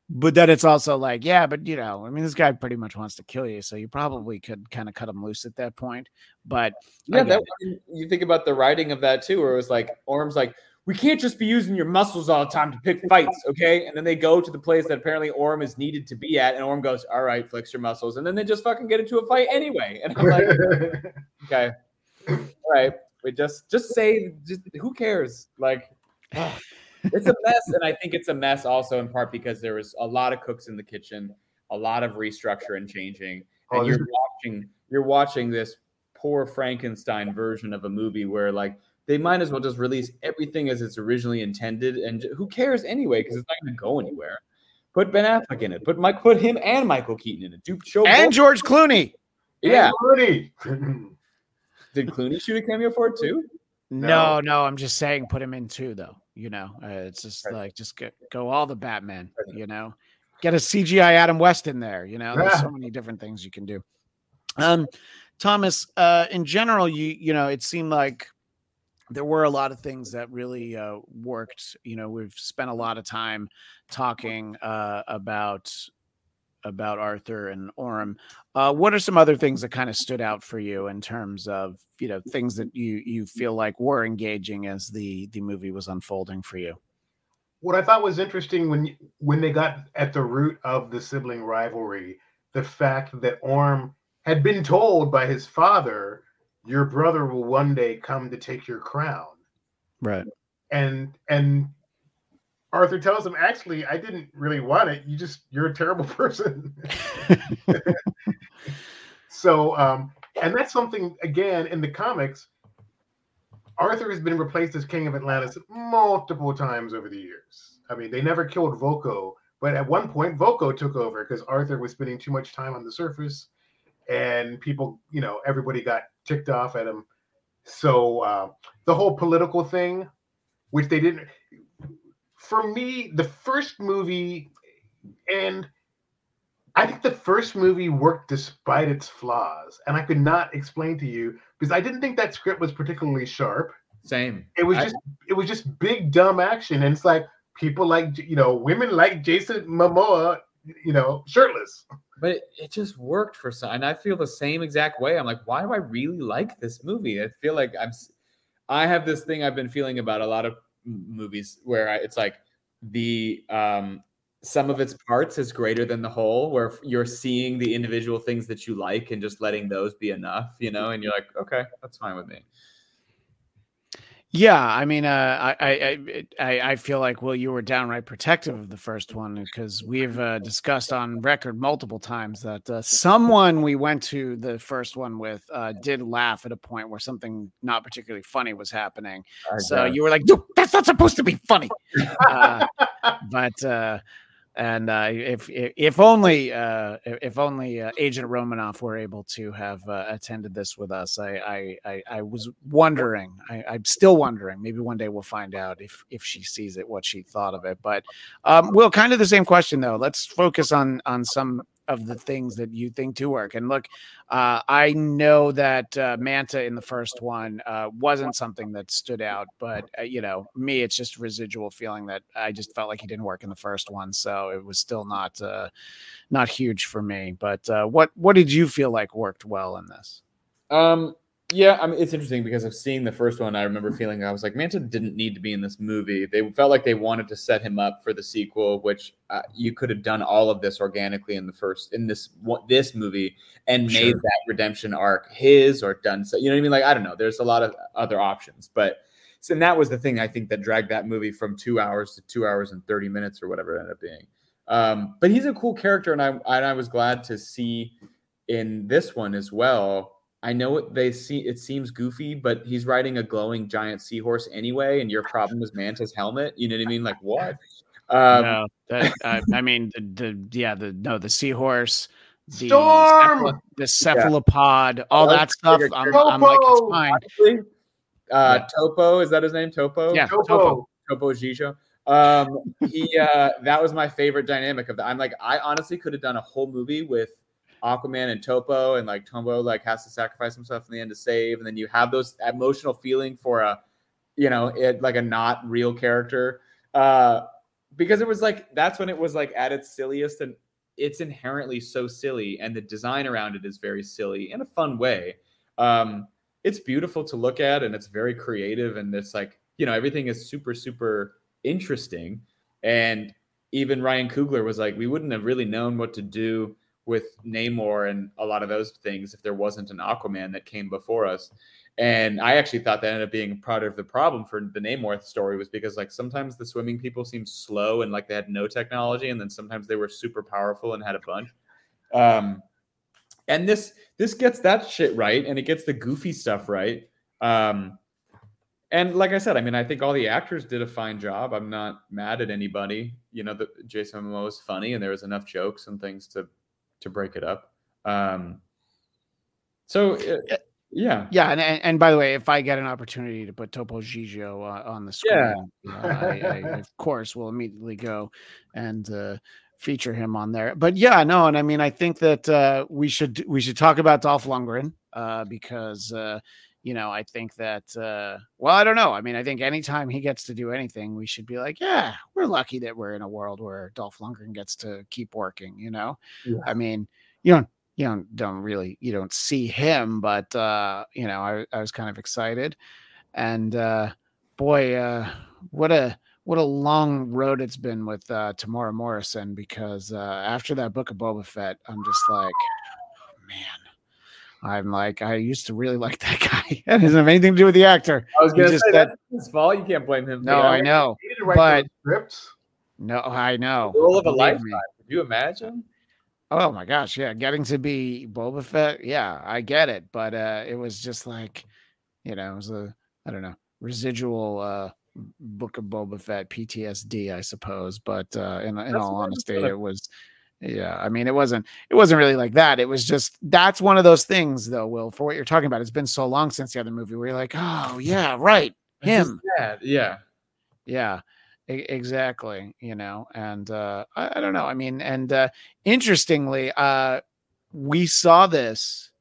But then it's also like, this guy pretty much wants to kill you. So you probably could kind of cut him loose at that point. But you think about the writing of that too, where it was like, Orm's like, we can't just be using your muscles all the time to pick fights. Okay. And then they go to the place that apparently Orm is needed to be at. And Orm goes, all right, flex your muscles. And then they just fucking get into a fight anyway. And I'm like, okay. All right. But just say, who cares? It's a mess, and I think it's a mess also in part because there was a lot of cooks in the kitchen, a lot of restructure and changing, and you're watching this poor Frankenstein version of a movie where they might as well just release everything as it's originally intended, and who cares anyway because it's not going to go anywhere. Put Ben Affleck in it. Put him and Michael Keaton in it. And George Clooney. Yeah. Did Clooney shoot a cameo for it too? No, I'm just saying put him in too though. It's just right. Go all the Batman, right. Get a CGI Adam West in there. There's so many different things you can do. Thomas, in general, it seemed like there were a lot of things that really worked. We've spent a lot of time talking about Arthur and Orm. What are some other things that kind of stood out for you in terms of, things that you feel like were engaging as the movie was unfolding for you? what I thought was interesting when they got at the root of the sibling rivalry, the fact that Orm had been told by his father, your brother will one day come to take your crown. Right. And Arthur tells him, actually, I didn't really want it. You're a terrible person. So, and that's something, again, in the comics, Arthur has been replaced as king of Atlantis multiple times over the years. I mean, they never killed Vo'ko, but at one point, Vo'ko took over because Arthur was spending too much time on the surface, and people, everybody got ticked off at him. So the whole political thing, which they didn't... For me, the first movie, and I think the first movie worked despite its flaws. And I could not explain to you, because I didn't think that script was particularly sharp. Same. It was just big, dumb action. And it's like people like, women like Jason Momoa, shirtless. But it just worked for some. And I feel the same exact way. I'm like, why do I really like this movie? I feel like I have this thing I've been feeling about a lot of movies where it's like the sum of its parts is greater than the whole, where you're seeing the individual things that you like and just letting those be enough, and you're like, okay, that's fine with me. Yeah, I mean, I feel like, Will, you were downright protective of the first one, because we've discussed on record multiple times that someone we went to the first one with did laugh at a point where something not particularly funny was happening. So you were like, dude, that's not supposed to be funny. If only Agent Romanoff were able to have attended this with us. I was wondering. I'm still wondering. Maybe one day we'll find out if she sees it, what she thought of it. But Will, kind of the same question though. Let's focus on some of the things that you think do work. And look, I know that Manta in the first one wasn't something that stood out, but me, it's just residual feeling that I just felt like he didn't work in the first one. So it was still not huge for me, but what did you feel like worked well in this? Yeah, I mean, it's interesting because of seeing the first one, I remember feeling, I was like, Manta didn't need to be in this movie. They felt like they wanted to set him up for the sequel, which you could have done all of this organically in this movie and made that redemption arc his, or done so. You know what I mean? Like, I don't know. There's a lot of other options, but so, and that was the thing I think that dragged that movie from 2 hours to 2 hours and 30 minutes or whatever it ended up being. But he's a cool character, and I was glad to see in this one as well. I know it seems goofy, but he's riding a glowing giant seahorse anyway, and your problem is Manta's helmet. You know what I mean? Like, what? No, that, I mean, the seahorse, the Storm, the cephalopod, all that stuff. I'm like, it's fine. Actually, Topo, is that his name? Topo? Yeah, Topo Gijo. That was my favorite dynamic of that. I'm like, I honestly could have done a whole movie with Aquaman and Topo, and like Tombo like has to sacrifice himself in the end to save, and then you have those emotional feeling for a a not real character, because it was like, that's when it was like at its silliest, and it's inherently so silly, and the design around it is very silly in a fun way. It's beautiful to look at, and it's very creative, and it's like, everything is super, super interesting. And even Ryan Coogler was like, we wouldn't have really known what to do with Namor and a lot of those things if there wasn't an Aquaman that came before us. And I actually thought that ended up being part of the problem for the Namor story, was because like sometimes the swimming people seemed slow and like they had no technology, and then sometimes they were super powerful and had a bunch. And this gets that shit right, and it gets the goofy stuff right. And like I said, I mean, I think all the actors did a fine job. I'm not mad at anybody. Jason Momoa was funny, and there was enough jokes and things to break it up. Yeah. And by the way, if I get an opportunity to put Topo Gigio on the screen, I of course will immediately go and feature him on there. But yeah, no. And I mean, I think that we should talk about Dolph Lundgren, because I think that, I don't know. I mean, I think anytime he gets to do anything, we should be like, yeah, we're lucky that we're in a world where Dolph Lundgren gets to keep working, Yeah. I mean, you don't see him, but, I was kind of excited. And boy, what a what a long road it's been with Tamora Morrison, because after that Book of Boba Fett, I'm just like, oh, man, I used to really like that guy. That doesn't have anything to do with the actor. I was going to say that's his fault. You can't blame him. No, I know. He didn't write scripts. No, I know. The role of a lifetime. Could you imagine? Oh my gosh, yeah, getting to be Boba Fett, yeah, I get it, but it was just like, it was a, I don't know, residual Book of Boba Fett PTSD, I suppose. But in all honesty, it was, yeah, I mean, it wasn't really like that. It was just, that's one of those things, though, Will, for what you're talking about. It's been so long since the other movie where you're like, oh yeah, right, him, yeah. Exactly, and I don't know. I mean, and interestingly, we saw this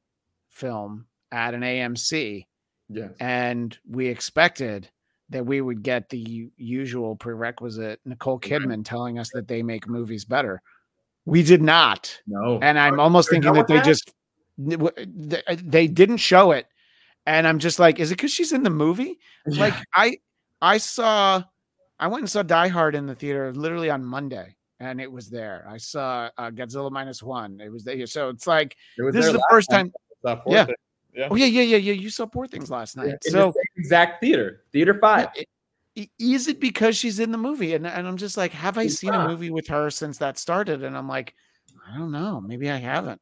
film at an AMC, yes, and we expected that we would get the usual prerequisite Nicole Kidman telling us that they make movies better. We did not. No, and I'm almost thinking that they just they didn't show it, and I'm just like, is it because she's in the movie? Yeah. Like I went and saw Die Hard in the theater literally on Monday, and it was there. I saw Godzilla -1. It was there. So it's like, this is the first time. Yeah. Yeah. Oh, yeah. You saw Poor Things last night. Yeah, so exact theater 5. Yeah, is it because she's in the movie? And I'm just like, have I seen a movie with her since that started? And I'm like, I don't know. Maybe I haven't.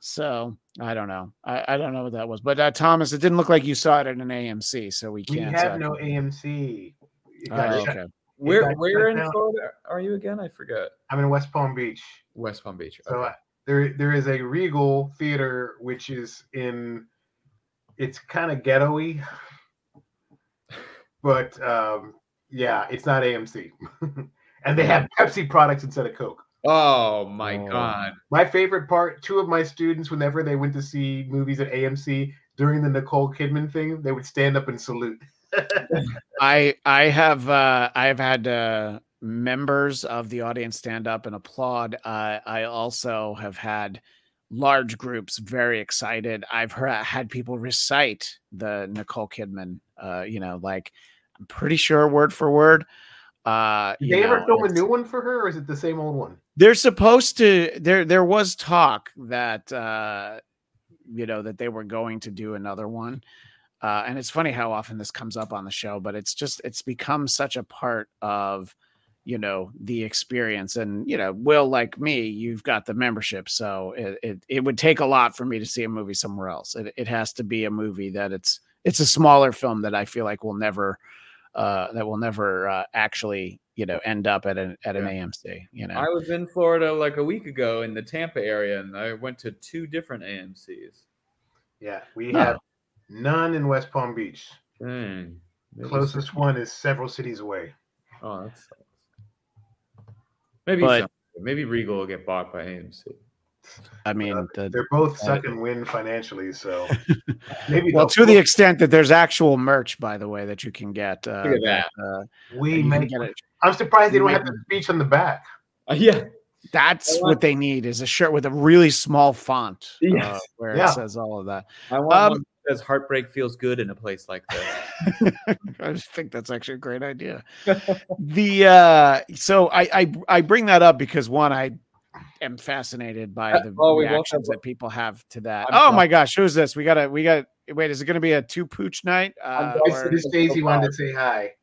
So I don't know. I don't know what that was. But Thomas, it didn't look like you saw it at an AMC, so we can't. We have no AMC. Okay. Where in Florida are you again? I forget. I'm in West Palm Beach. West Palm Beach. Okay. So there is a Regal Theater, which is it's kind of ghetto-y, but yeah, it's not AMC. And they have Pepsi products instead of Coke. Oh my God. My favorite part, two of my students, whenever they went to see movies at AMC during the Nicole Kidman thing, they would stand up and salute. I have had members of the audience stand up and applaud. I also have had large groups very excited. I've had people recite the Nicole Kidman, like, I'm pretty sure word for word. Did they ever film a new one for her, or is it the same old one? They're supposed to. There was talk that that they were going to do another one. And it's funny how often this comes up on the show, but it's become such a part of, the experience. And, Will, like me, you've got the membership. So it would take a lot for me to see a movie somewhere else. It has to be a movie that it's a smaller film that I feel like will never actually, end up at an AMC. I was in Florida like a week ago in the Tampa area, and I went to 2 different AMCs. Yeah, we have. None in West Palm Beach. Dang. Closest one is several cities away. Oh, that's maybe Regal will get bought by AMC. I mean, they're both sucking wind financially, so maybe. Well, to the extent that there's actual merch, by the way, that you can get. Look at that. We may get it. I'm surprised they don't have the speech on the back. Yeah. That's what they need is a shirt with a really small font. Yes. Where it says all of that. I want one. Because heartbreak feels good in a place like that. I just think that's actually a great idea. So I bring that up because one, I am fascinated by the reactions that people have to that. My gosh, who's this? We got. Wait, is it going to be a 2 pooch night? This Daisy wanted to say hi.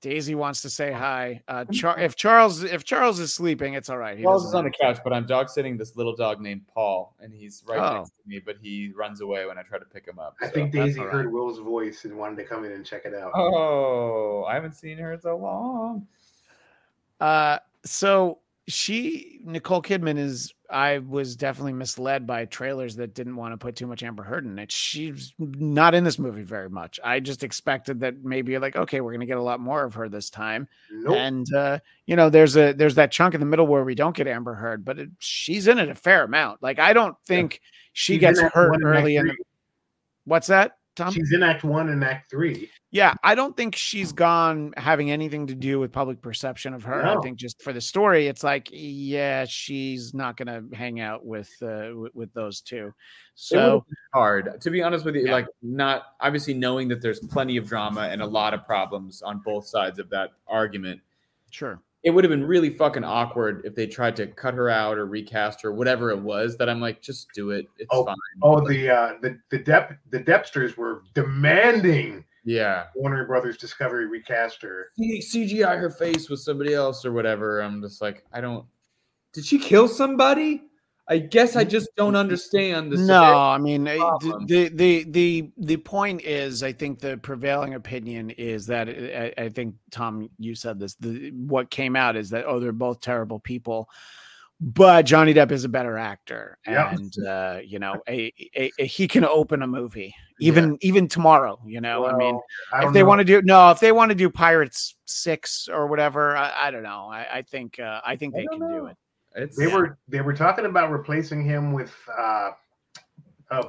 Daisy wants to say hi. If Charles is sleeping, it's all right. Charles is on the couch, but I'm dog sitting this little dog named Paul, and he's right next to me, but he runs away when I try to pick him up. I think Daisy heard Will's voice and wanted to come in and check it out. Oh, I haven't seen her in so long. Nicole Kidman I was definitely misled by trailers that didn't want to put too much Amber Heard in it. She's not in this movie very much. I just expected that maybe we're going to get a lot more of her this time. Nope. And, there's that chunk in the middle where we don't get Amber Heard, but she's in it a fair amount. Like, I don't think she gets hurt early in the... What's that, Tom? She's in Act 1 and Act 3. Yeah, I don't think she's gone having anything to do with public perception of her. No. I think just for the story, it's like, yeah, she's not going to hang out with those two. So hard, to be honest with you, not obviously knowing that there's plenty of drama and a lot of problems on both sides of that argument. Sure. It would have been really fucking awkward if they tried to cut her out or recast her, whatever it was. That I'm like, just do it. It's fine. Oh, the Deppsters were demanding. Yeah, Warner Brothers Discovery recast her. CGI her face with somebody else or whatever. I'm just like, I don't. Did she kill somebody? I guess I just don't understand this. No, I mean, the point is, I think the prevailing opinion is that I think, Tom, you said this. What came out is that, oh, they're both terrible people, but Johnny Depp is a better actor, and you know, he can open a movie even tomorrow. You know, well, I mean, if they want to do Pirates 6 or whatever, I don't know. I think they can do it. They were talking about replacing him with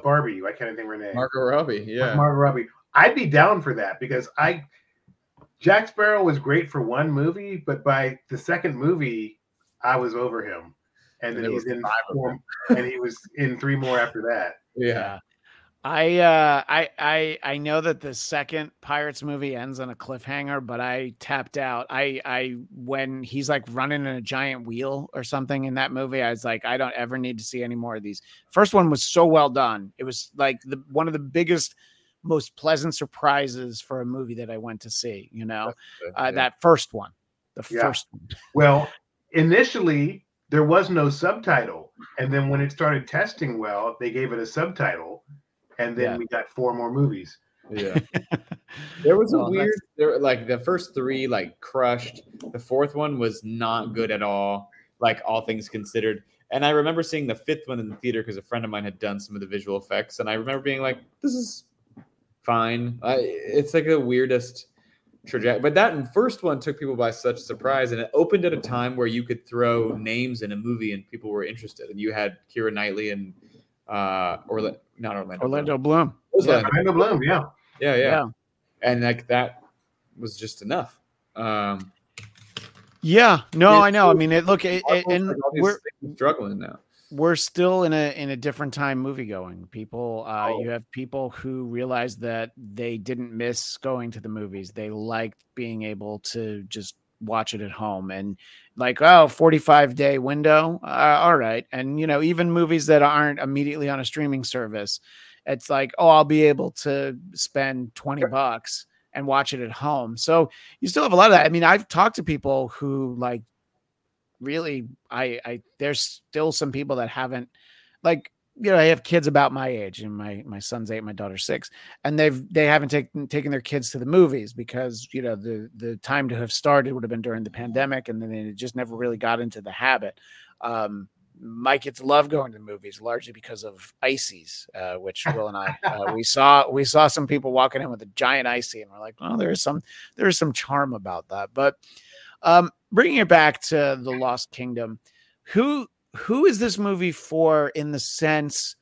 Barbie. I can't think of her name. Margot Robbie. Yeah, with Margot Robbie. I'd be down for that because Jack Sparrow was great for one movie, but by the second movie, I was over him, and then he's in 4, and he was in 3 more after that. Yeah. I know that the second Pirates movie ends on a cliffhanger, but I tapped out. I when he's like running in a giant wheel or something in that movie, I was like, I don't ever need to see any more of these. First one was so well done. It was like one of the biggest, most pleasant surprises for a movie that I went to see, you know, that first one, first one. Well, initially there was no subtitle. And then when it started testing well, they gave it a subtitle. And then we got 4 more movies. Yeah. There was the first 3 like crushed. The 4th one was not good at all, like all things considered. And I remember seeing the 5th one in the theater because a friend of mine had done some of the visual effects. And I remember being like, this is fine. It's like the weirdest trajectory. But that first one took people by such surprise. And it opened at a time where you could throw names in a movie and people were interested. And you had Keira Knightley and Orlando Bloom. Orlando Bloom, yeah. And like that was just enough. I know. I mean, we're struggling now. We're still in a different time movie going. People, you have people who realize that they didn't miss going to the movies. They liked being able to just watch it at home, and like 45-day window, all right. And you know, even movies that aren't immediately on a streaming service, it's like, I'll be able to spend $20 and watch it at home. So you still have a lot of that. I mean, I've talked to people who like really, I there's still some people that haven't, like, you know, I have kids about my age, and my son's 8, my daughter's 6, and they haven't taken their kids to the movies because, you know, the time to have started would have been during the pandemic, and then they just never really got into the habit. My kids love going to the movies largely because of ices, which Will and I we saw some people walking in with a giant icy, and we're like, well, there is some charm about that. But bringing it back to The Lost Kingdom, Who is this movie for, in the sense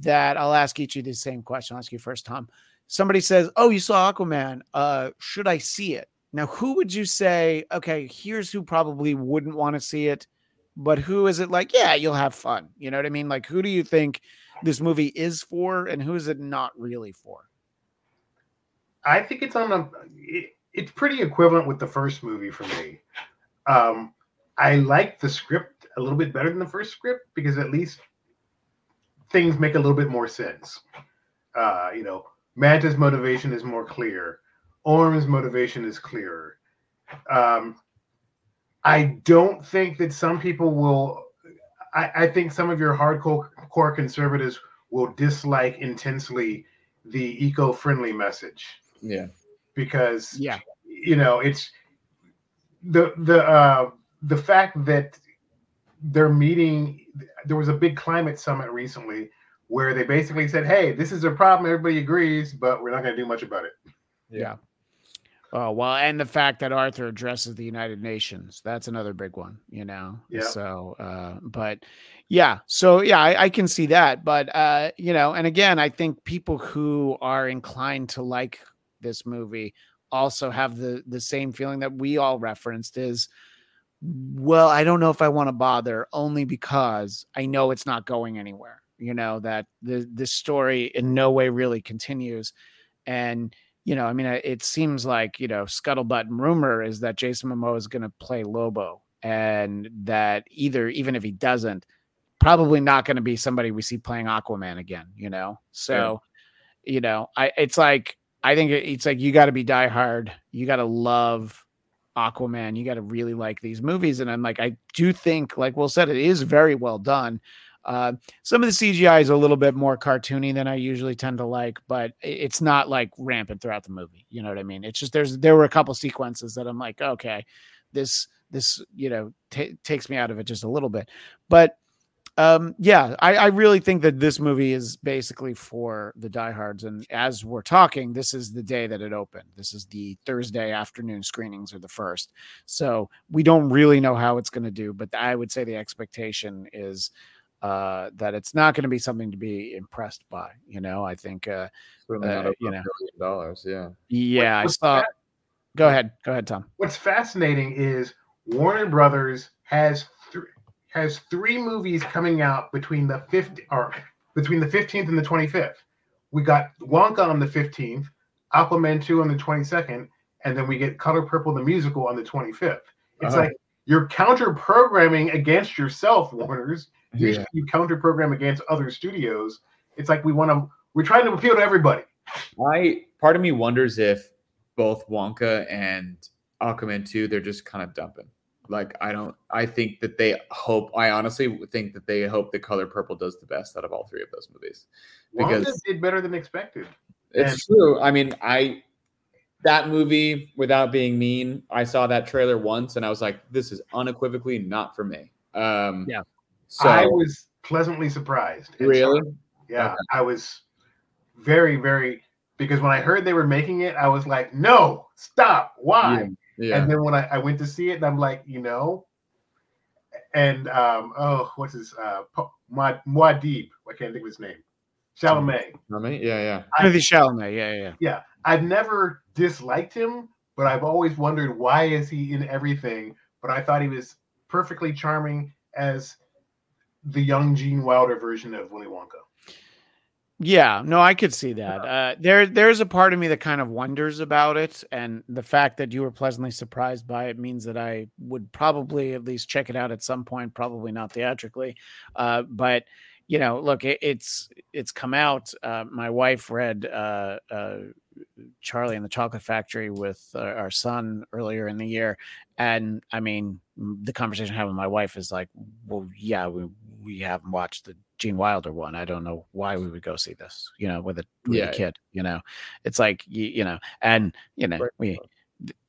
that I'll ask each of you the same question. I'll ask you first, Tom. Somebody says, oh, you saw Aquaman. Should I see it? Now, who would you say, okay, here's who probably wouldn't want to see it, but who is it like, yeah, you'll have fun. You know what I mean? Like, who do you think this movie is for, and who is it not really for? I think it's pretty equivalent with the first movie for me. I like the script a little bit better than the first script because at least things make a little bit more sense. You know, Manta's motivation is more clear. Orm's motivation is clearer. I don't think that some people will. I think some of your hardcore conservatives will dislike intensely the eco-friendly message. Yeah, because you know, it's the fact that their meeting, there was a big climate summit recently where they basically said, hey, this is a problem, everybody agrees, but we're not going to do much about it. Yeah. Oh, well, and the fact that Arthur addresses the United Nations, that's another big one, you know? Yeah. So, I can see that. But, you know, and again, I think people who are inclined to like this movie also have the same feeling that we all referenced is, well, I don't know if I want to bother, only because I know it's not going anywhere. You know, that the story in no way really continues. And you know, I mean, it seems like, you know, scuttlebutt and rumor is that Jason Momoa is going to play Lobo, and that even if he doesn't, probably not going to be somebody we see playing Aquaman again, you know? So, yeah. You know, I think it's like, you got to be diehard. You got to love Aquaman. You got to really like these movies. And I'm like, I do think, like Will said, it is very well done. Some of the CGI is a little bit more cartoony than I usually tend to like, but it's not like rampant throughout the movie. You know what I mean? It's just, there were a couple sequences that I'm like, okay, this, you know, takes me out of it just a little bit, but yeah, I really think that this movie is basically for the diehards. And as we're talking, this is the day that it opened. This is the Thursday afternoon screenings, or the first. So we don't really know how it's going to do, but I would say the expectation is that it's not going to be something to be impressed by. You know, I think, you know, $1 billion. Yeah. Yeah. Go ahead, Tom. What's fascinating is Warner Brothers has three movies coming out between the 15th and the 25th. We got Wonka on the 15th, Aquaman 2 on the 22nd, and then we get Color Purple the musical on the 25th. It's like you're counter-programming against yourself, Warners. Yeah. Usually you counter-program against other studios. It's like we're trying to appeal to everybody. Part of me wonders if both Wonka and Aquaman 2, they're just kind of dumping. Like, I honestly think that they hope that Color Purple does the best out of all three of those movies. Because Wanda did better than expected. It's true. I mean, that movie, without being mean, I saw that trailer once and I was like, this is unequivocally not for me. Yeah. So I was pleasantly surprised. Really? Yeah. Okay. I was very, very, because when I heard they were making it, I was like, no, stop. Why? Yeah. Yeah. And then when I went to see it, and I'm like, you know, and what's his Muad'Dib? I can't think of his name. Chalamet. Chalamet. Yeah. I've never disliked him, but I've always wondered why is he in everything. But I thought he was perfectly charming as the young Gene Wilder version of Willy Wonka. Yeah, no, I could see that. There's a part of me that kind of wonders about it, and the fact that you were pleasantly surprised by it means that I would probably at least check it out at some point, probably not theatrically. But, you know, look, it's come out. My wife read Charlie and the Chocolate Factory with our son earlier in the year, and, I mean, the conversation I had with my wife is like, well, yeah, we haven't watched the Gene Wilder one. I don't know why we would go see this, you know, with a kid, you know, it's like, you know, and, you know,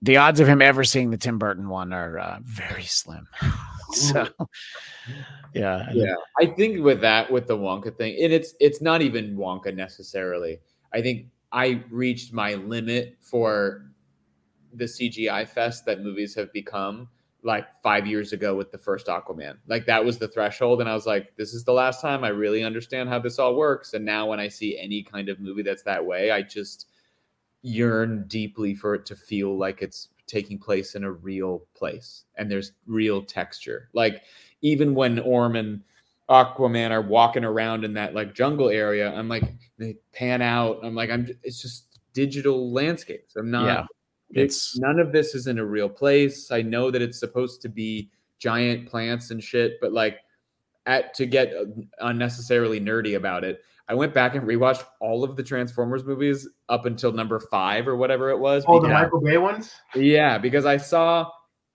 the odds of him ever seeing the Tim Burton one are very slim. So, yeah. Yeah. I think with the Wonka thing, and it's not even Wonka necessarily. I think I reached my limit for the CGI fest that movies have become. Like 5 years ago with the first Aquaman, like that was the threshold. And I was like, this is the last time I really understand how this all works. And now when I see any kind of movie that's that way, I just yearn deeply for it to feel like it's taking place in a real place. And there's real texture. Like even when Orm and Aquaman are walking around in that like jungle area, I'm like, they pan out. I'm like, it's just digital landscapes. I'm not. Yeah. None of this is in a real place. I know that it's supposed to be giant plants and shit, but like to get unnecessarily nerdy about it, I went back and rewatched all of the Transformers movies up until number 5 or whatever it was. Oh, the Michael Bay ones? Yeah, because I saw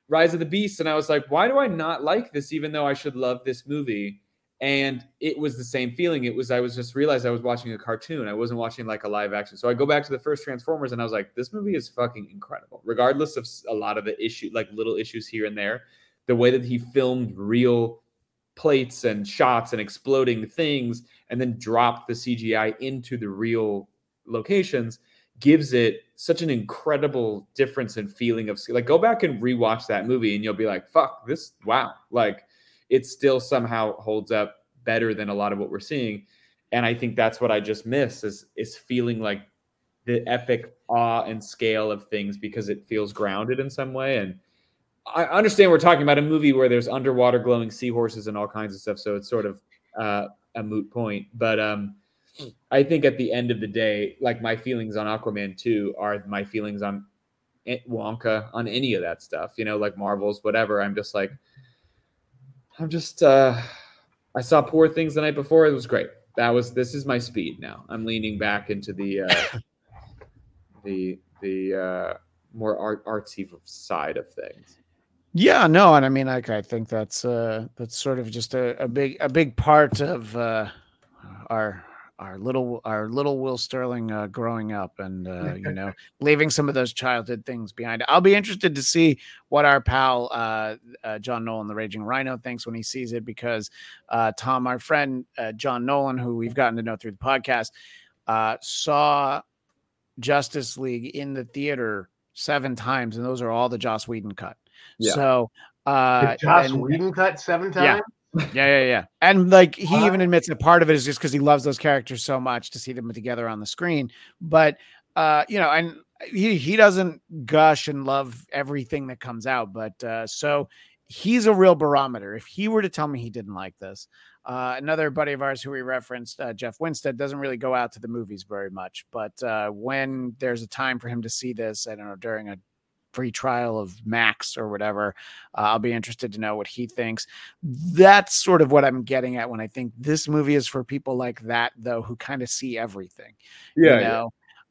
Rise of the Beast and I was like, why do I not like this even though I should love this movie? And it was the same feeling. I was just realized I was watching a cartoon. I wasn't watching like a live action. So I go back to the first Transformers and I was like, this movie is fucking incredible. Regardless of a lot of the issue, like little issues here and there, the way that he filmed real plates and shots and exploding things and then dropped the CGI into the real locations gives it such an incredible difference in feeling of like, go back and rewatch that movie and you'll be like, fuck this. Wow. Like, it still somehow holds up better than a lot of what we're seeing. And I think that's what I just miss is feeling like the epic awe and scale of things because it feels grounded in some way. And I understand we're talking about a movie where there's underwater glowing seahorses and all kinds of stuff. So it's sort of a moot point, but I think at the end of the day, like my feelings on Aquaman 2 are my feelings on Wonka, on any of that stuff, you know, like Marvels, whatever. I'm just I saw Poor Things the night before. It was great. This is my speed now. I'm leaning back into the more artsy side of things. Yeah, no. And I mean, like, I think that's sort of just a big part of our little Will Sterling growing up and, you know, leaving some of those childhood things behind. I'll be interested to see what our pal John Nolan, the Raging Rhino, thinks when he sees it, because Tom, our friend John Nolan, who we've gotten to know through the podcast, saw Justice League in the theater 7 times. And those are all the Joss Whedon cut. Yeah. So Whedon cut 7 times. Yeah. Yeah. And like he even admits that part of it is just because he loves those characters so much to see them together on the screen. But, you know, and he doesn't gush and love everything that comes out. But so he's a real barometer. If he were to tell me he didn't like this, another buddy of ours who we referenced, Jeff Winstead, doesn't really go out to the movies very much. But when there's a time for him to see this, I don't know, during a free trial of Max or whatever, I'll be interested to know what he thinks. That's sort of what I'm getting at when I think this movie is for people like that, though, who kind of see everything. Yeah, you know?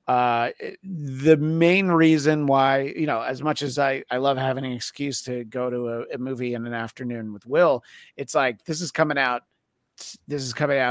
Yeah. The main reason why, you know, as much as I love having an excuse to go to a movie in an afternoon with Will, it's like this is coming out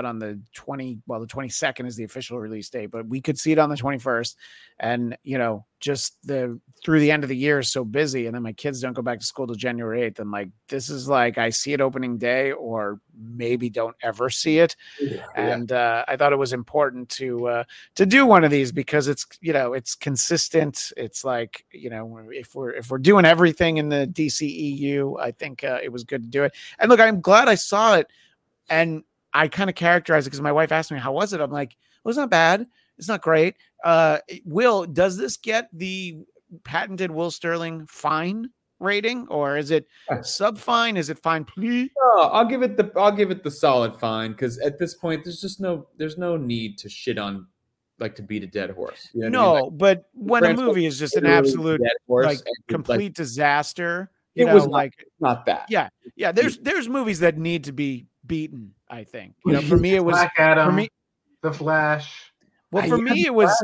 on the 22nd is the official release date, but we could see it on the 21st. And, you know, just through the end of the year is so busy. And then my kids don't go back to school till January 8th. I'm like, this is like, I see it opening day or maybe don't ever see it. Yeah. And I thought it was important to do one of these because it's, you know, it's consistent. It's like, you know, if we're doing everything in the DCEU, I think it was good to do it. And look, I'm glad I saw it. And I kind of characterize it because my wife asked me, how was it? I'm like, well, it's not bad. It's not great. Will, does this get the patented Will Sterling fine rating, or is it sub fine? Is it fine? Please. No, I'll give it the solid fine. Cause at this point, there's no need to shit on, like, to beat a dead horse. You know no, I mean? Like, but when a movie is just an absolute like complete disaster, you know, was not that. Yeah. There's movies that need to be beaten, I think. You know, for me it was Black Adam, The Flash. Well, for me it was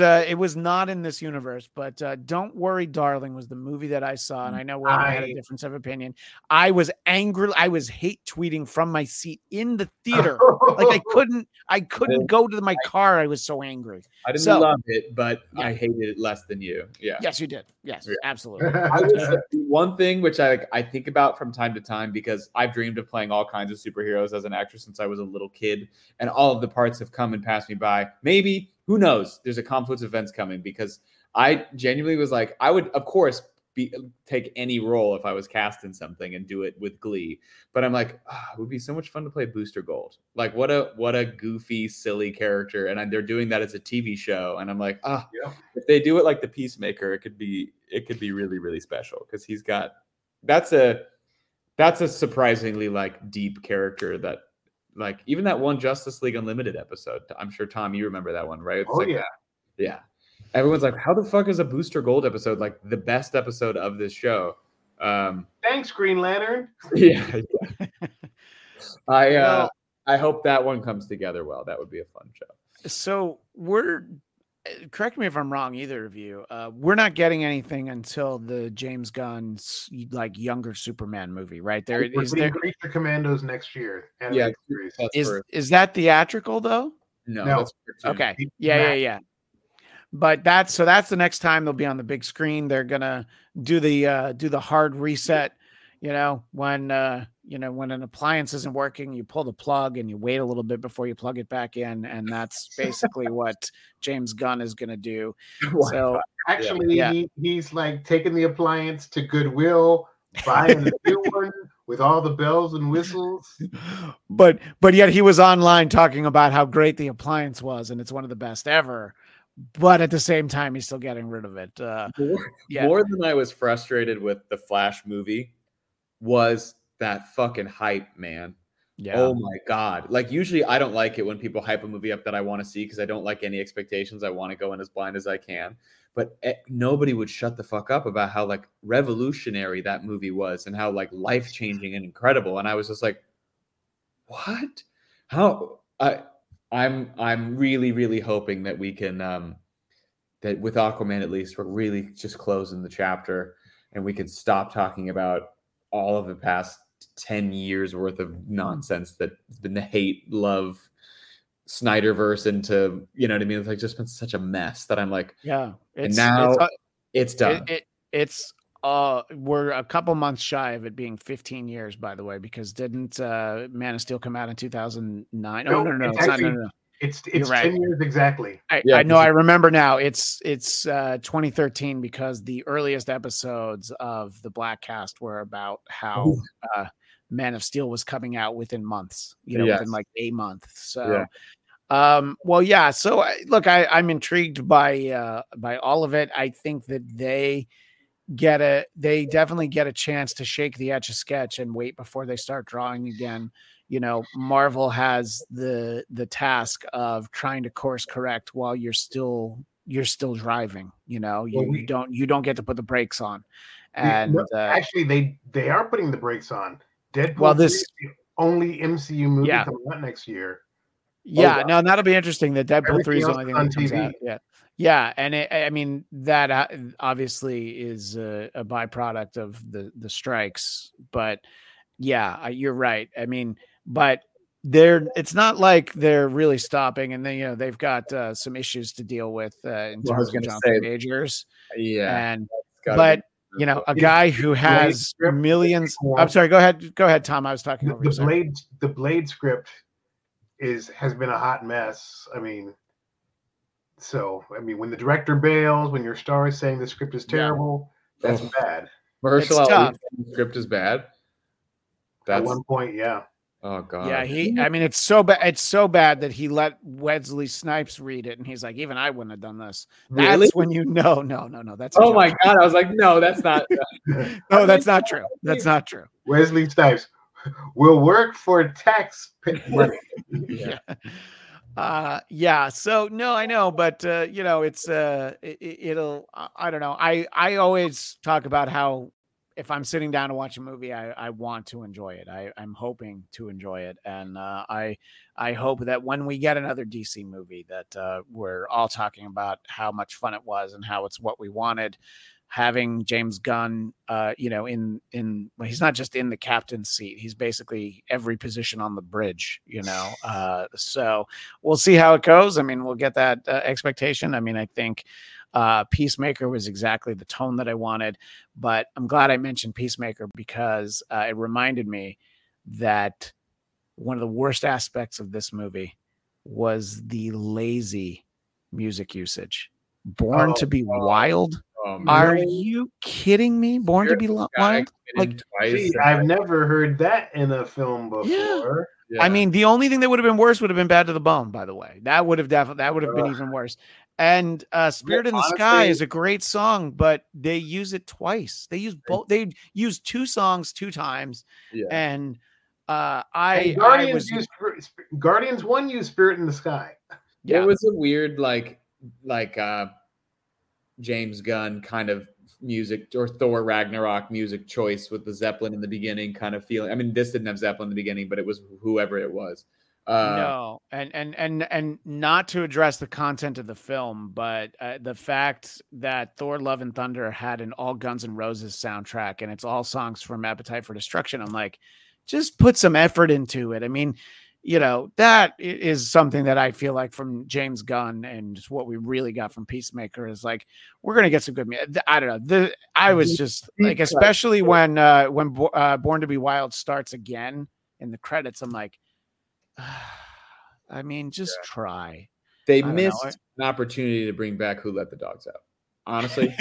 it was not in this universe, but Don't Worry Darling was the movie that I saw, and I know I had a difference of opinion. I was angry. I was hate tweeting from my seat in the theater. Like I couldn't go to my car. I was so angry. I didn't love it, but yeah. I hated it less than you. Yeah. Yes, you did. Yes, yeah. Absolutely. I was one thing which I think about from time to time, because I've dreamed of playing all kinds of superheroes as an actor since I was a little kid, and all of the parts have come and passed me by. Maybe, who knows? There's a confluence of events coming, because I genuinely was like, I would, of course, take any role if I was cast in something and do it with glee. But I'm like, it would be so much fun to play Booster Gold. Like, what a goofy, silly character. And they're doing that as a TV show. And I'm like, If they do it like the Peacemaker, it could be really, really special, because he's got that's a surprisingly, like, deep character that. Like, even that one Justice League Unlimited episode, I'm sure, Tom, you remember that one, right? It's yeah. Everyone's like, how the fuck is a Booster Gold episode like the best episode of this show? Thanks, Green Lantern. Yeah. I hope that one comes together well. That would be a fun show. So correct me if I'm wrong, either of you. We're not getting anything until the James Gunn's, like, younger Superman movie, right? We're Creature Commandos next year. Is that theatrical though? No. That's okay. Yeah. But that's the next time they'll be on the big screen. They're gonna do the hard reset. You know, when an appliance isn't working, you pull the plug and you wait a little bit before you plug it back in. And that's basically what James Gunn is going to do. So actually, he's like taking the appliance to Goodwill, buying a new one with all the bells and whistles. But yet he was online talking about how great the appliance was, and it's one of the best ever. But at the same time, he's still getting rid of it. More than I was frustrated with the Flash movie was that fucking hype, man. Yeah. Oh my God. Like, usually I don't like it when people hype a movie up that I want to see, because I don't like any expectations. I want to go in as blind as I can. But nobody would shut the fuck up about how like revolutionary that movie was and how like life-changing and incredible. And I was just like, what? How? I'm really, really hoping that we can, that with Aquaman at least, we're really just closing the chapter and we can stop talking about all of the past 10 years worth of nonsense that's been the hate, love, Snyderverse into, you know what I mean? It's like just been such a mess that I'm like, yeah, and now it's done. It's we're a couple months shy of it being 15 years, by the way, because didn't Man of Steel come out in 2009? No, it's actually, not. No. It's right. 10 years exactly. I know. I remember now. It's 2013, because the earliest episodes of the Black Cast were about how Man of Steel was coming out within months, within like a month. So, yeah. So look, I'm intrigued by all of it. I think that they definitely get a chance to shake the Etch-a-Sketch and wait before they start drawing again. Marvel has the task of trying to course correct while you're still driving. You don't get to put the brakes on. And actually, they are putting the brakes on. Deadpool is the only MCU movie coming out next year. Yeah, wow. No, that'll be interesting. The Deadpool 3 is the only thing that comes out. Yeah, and that obviously is a byproduct of the strikes. But yeah, you're right. I mean, but it's not like they're really stopping, and then they've got some issues to deal with in terms of Jonathan Majors. Yeah, a guy who has millions. I'm sorry. Go ahead, Tom. I was talking over you. The Blade script has been a hot mess. I mean, when the director bails, when your star is saying the script is terrible, that's bad. Mahershala Ali's script is bad. That's... At one point, yeah. Oh God. Yeah, it's so bad. It's so bad that he let Wesley Snipes read it, and he's like, even I wouldn't have done this. Really? That's when no. That's oh my God. I was like, no, that's not. No, that's not true. That's not true. Wesley Snipes will work for tax money. Yeah. So no, I know, but it's it'll. I don't know. I always talk about how, if I'm sitting down to watch a movie, I want to enjoy it. I'm hoping to enjoy it. And I hope that when we get another DC movie that we're all talking about how much fun it was and how it's what we wanted. Having James Gunn, he's not just in the captain's seat. He's basically every position on the bridge, so we'll see how it goes. I mean, we'll get that expectation. I mean, I think Peacemaker was exactly the tone that I wanted, but I'm glad I mentioned Peacemaker because it reminded me that one of the worst aspects of this movie was the lazy music usage. Born to Be Wild. Are you kidding me? Born to Be Wild? Like, I've never heard that in a film before. Yeah. Yeah. I mean, the only thing that would have been worse would have been Bad to the Bone, by the way. That would have been even worse. And Spirit in the Sky is a great song, but they use it twice. They use both. They use two songs two times. Yeah. And Guardians 1 used Spirit in the Sky. Yeah. It was a weird like James Gunn kind of music, or Thor Ragnarok music choice with the Zeppelin in the beginning kind of feeling. I mean, this didn't have Zeppelin in the beginning, but it was whoever it was. No, and not to address the content of the film, but the fact that Thor: Love and Thunder had an all Guns N' Roses soundtrack, and it's all songs from Appetite for Destruction. I'm like, just put some effort into it. I mean, that is something that I feel like from James Gunn, and just what we really got from Peacemaker is like, we're gonna get some good. I don't know. I was just like, especially when Born to Be Wild starts again in the credits, I'm like, I mean, just try. They missed an opportunity to bring back Who Let the Dogs Out. Honestly,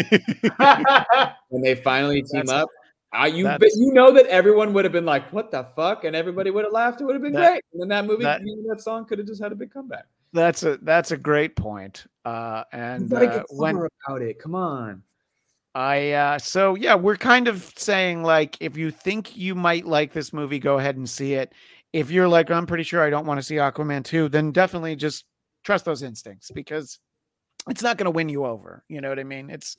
when they finally team up, that everyone would have been like, "What the fuck?" and everybody would have laughed. It would have been great. And then that song could have just had a big comeback. That's a great point. And when about it, come on. We're kind of saying like, if you think you might like this movie, go ahead and see it. if you're like, I'm pretty sure I don't want to see Aquaman 2, then definitely just trust those instincts, because it's not going to win you over. You know what I mean? It's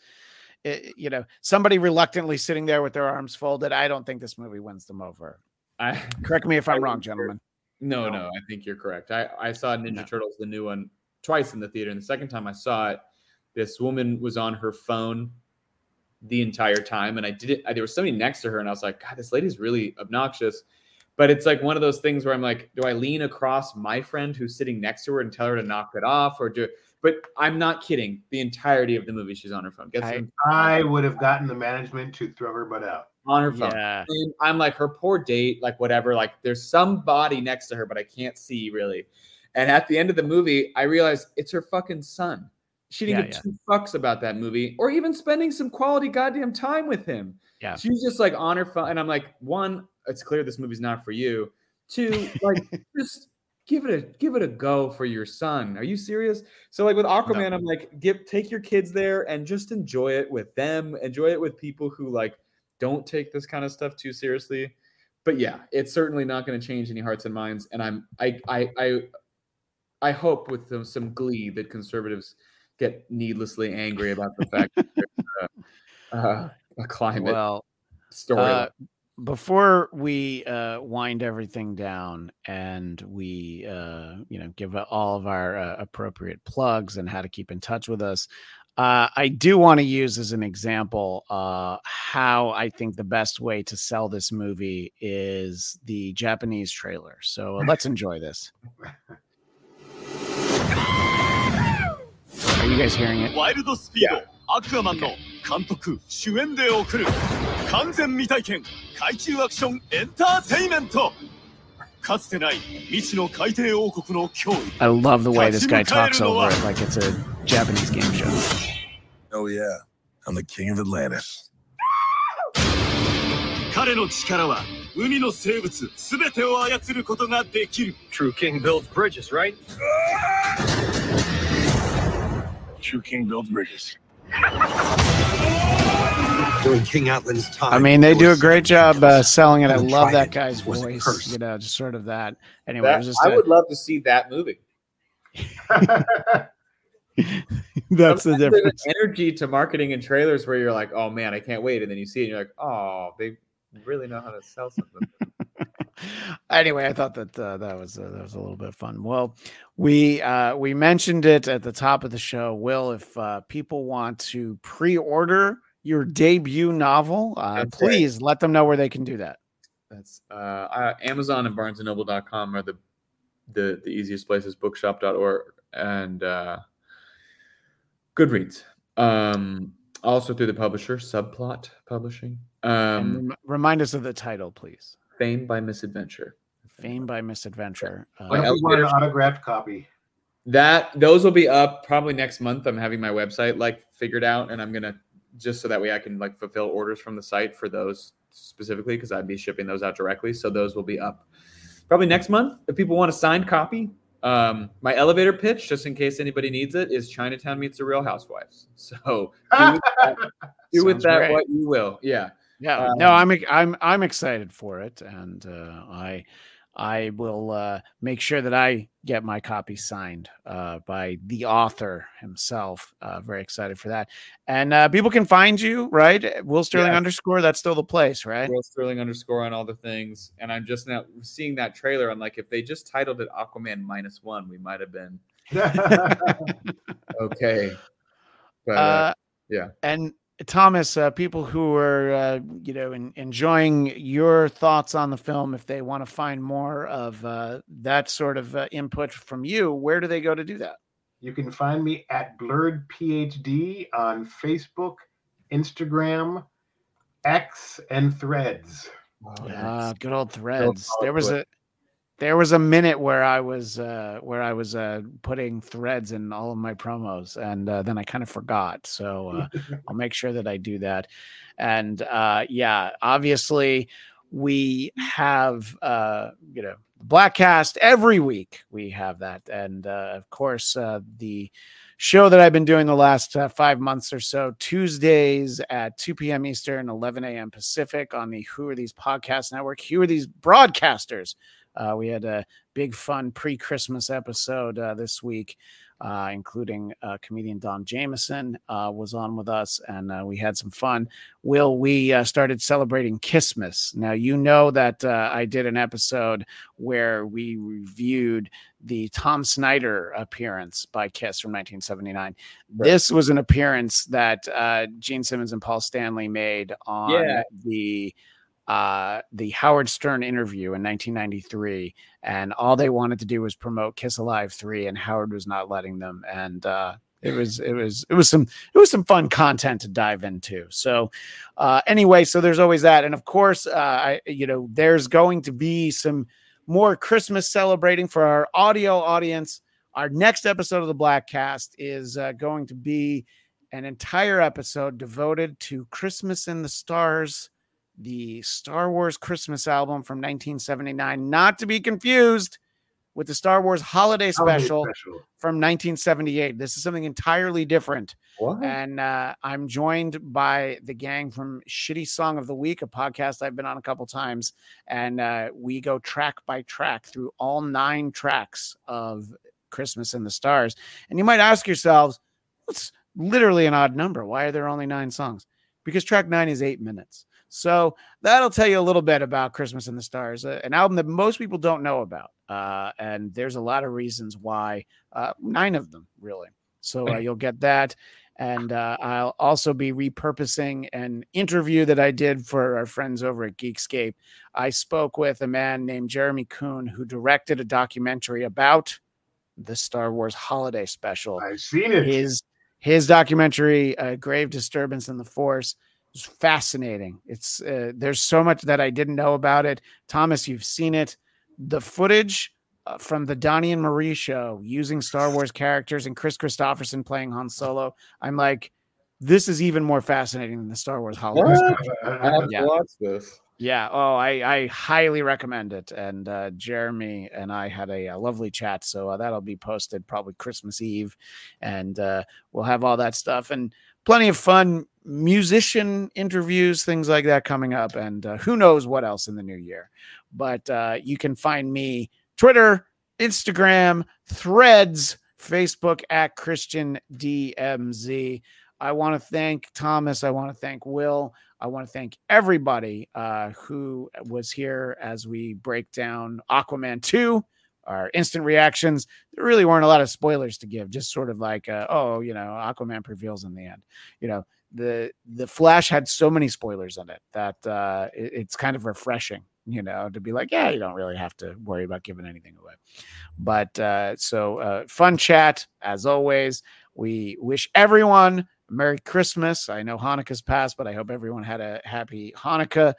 somebody reluctantly sitting there with their arms folded. I don't think this movie wins them over. Correct me if I'm wrong, gentlemen. No, I think you're correct. I saw Ninja Turtles, the new one, twice in the theater. And the second time I saw it, this woman was on her phone the entire time. And there was somebody next to her and I was like, God, this lady's really obnoxious. But it's like one of those things where I'm like, do I lean across my friend who's sitting next to her and tell her to knock it off or do it? But I'm not kidding. The entirety of the movie, she's on her phone. I would have gotten the management to throw her butt out. On her phone. Yeah. And I'm like, her poor date, like whatever. Like there's somebody next to her, but I can't see really. And at the end of the movie, I realized it's her fucking son. She didn't give two fucks about that movie or even spending some quality goddamn time with him. Yeah. She was just like on her phone. And I'm like, one, it's clear this movie's not for you. Two, like just give it a go for your son. Are you serious? So like with Aquaman, no. I'm like, take your kids there and just enjoy it with them. Enjoy it with people who like don't take this kind of stuff too seriously. But yeah, it's certainly not going to change any hearts and minds. And I hope with some glee that conservatives get needlessly angry about the fact that there's a climate story. Before we wind everything down and we give all of our appropriate plugs and how to keep in touch with us, I do want to use as an example how I think the best way to sell this movie is the Japanese trailer. So let's enjoy this. Are you guys hearing it? Wild Speed, Aquaman no Kantoku, Shuen de Okuru, Kanzen Mitaiken, Kaiju Action Entertainment. I love the way this guy talks over it like it's a Japanese game show. Oh yeah, I'm the king of Atlantis. True king builds bridges, right? True king builds bridges. During King Atlan's time, I mean, they do a great job selling it. I love that guy's voice, just sort of that. Anyway, I would love to see that movie. That's the difference. There's energy to marketing and trailers where you're like, oh man, I can't wait, and then you see it and you're like, oh, they really know how to sell something. Anyway, I thought that that was a little bit fun. Well, we mentioned it at the top of the show. Will, if people want to pre-order your debut novel, please let them know where they can do that. That's Amazon and BarnesandNoble.com are the easiest places. Bookshop.org and Goodreads. Also through the publisher, Subplot Publishing. Remind us of the title, please. Fame by Misadventure. I want an autographed copy. Those will be up probably next month. I'm having my website figured out, and I'm gonna just so that way I can fulfill orders from the site for those specifically because I'd be shipping those out directly. So those will be up probably next month. If people want a signed copy, my elevator pitch, just in case anybody needs it, is Chinatown meets the Real Housewives. So do with that what you will. Yeah. Yeah, I'm excited for it, and I will make sure that I get my copy signed by the author himself. Very excited for that, and people can find you right, Will Sterling _. That's still the place, right? Will Sterling _ on all the things, and I'm just now seeing that trailer. I'm like, if they just titled it Aquaman -1, we might have been okay. But yeah, and. Thomas, people who are enjoying your thoughts on the film, if they want to find more of that sort of input from you, where do they go to do that? You can find me at Blurred PhD on Facebook, Instagram, X, and Threads. Good old Threads. There was a minute where I was putting Threads in all of my promos, and then I kind of forgot. So I'll make sure that I do that. And obviously we have Blackcast every week. We have that, and of course the show that I've been doing the last 5 months or so, Tuesdays at 2 p.m. Eastern, 11 a.m. Pacific on the Who Are These Podcast Network. Who Are These Broadcasters We had a big, fun pre-Christmas episode this week, including comedian Don Jamison was on with us, and we had some fun. Will, we started celebrating Kissmas. Now, you know that I did an episode where we reviewed the Tom Snyder appearance by Kiss from 1979. Right. This was an appearance that Gene Simmons and Paul Stanley made on the Howard Stern interview in 1993, and all they wanted to do was promote Kiss Alive 3, and Howard was not letting them. And it was some fun content to dive into. So anyway, so there's always that. And of course, there's going to be some more Christmas celebrating for our audio audience. Our next episode of the Black Cast is going to be an entire episode devoted to Christmas in the Stars, the Star Wars Christmas album from 1979, not to be confused with the Star Wars Holiday Special from 1978. This is something entirely different. What? And I'm joined by the gang from Shitty Song of the Week, a podcast I've been on a couple times. And we go track by track through all 9 tracks of Christmas in the Stars. And you might ask yourselves, what's literally an odd number? Why are there only 9 songs? Because track 9 is 8 minutes. So that'll tell you a little bit about Christmas in the Stars, an album that most people don't know about. And there's a lot of reasons why, 9 of them, really. So you'll get that. And I'll also be repurposing an interview that I did for our friends over at Geekscape. I spoke with a man named Jeremy Kuhn, who directed a documentary about the Star Wars Holiday Special. I've seen it. His documentary, Grave Disturbance in the Force, it's fascinating. It's there's so much that I didn't know about it. Thomas, you've seen it. The footage from the Donnie and Marie show using Star Wars characters and Chris Christopherson playing Han Solo. I'm like, this is even more fascinating than the Star Wars Holiday Special. I have to watch this. Yeah. Oh, I highly recommend it. And Jeremy and I had a lovely chat. So that'll be posted probably Christmas Eve, and we'll have all that stuff and plenty of fun musician interviews, things like that coming up. And who knows what else in the new year. But you can find me Twitter, Instagram, Threads, Facebook at Christian DMZ. I want to thank Thomas. I want to thank Will. I want to thank everybody who was here as we break down Aquaman 2, our instant reactions. There really weren't a lot of spoilers to give, just sort of like, Aquaman prevails in the end. You know, the Flash had so many spoilers in it that it's kind of refreshing, to be like, yeah, you don't really have to worry about giving anything away. But so fun chat, as always. We wish everyone Merry Christmas. I know Hanukkah's passed, but I hope everyone had a happy Hanukkah.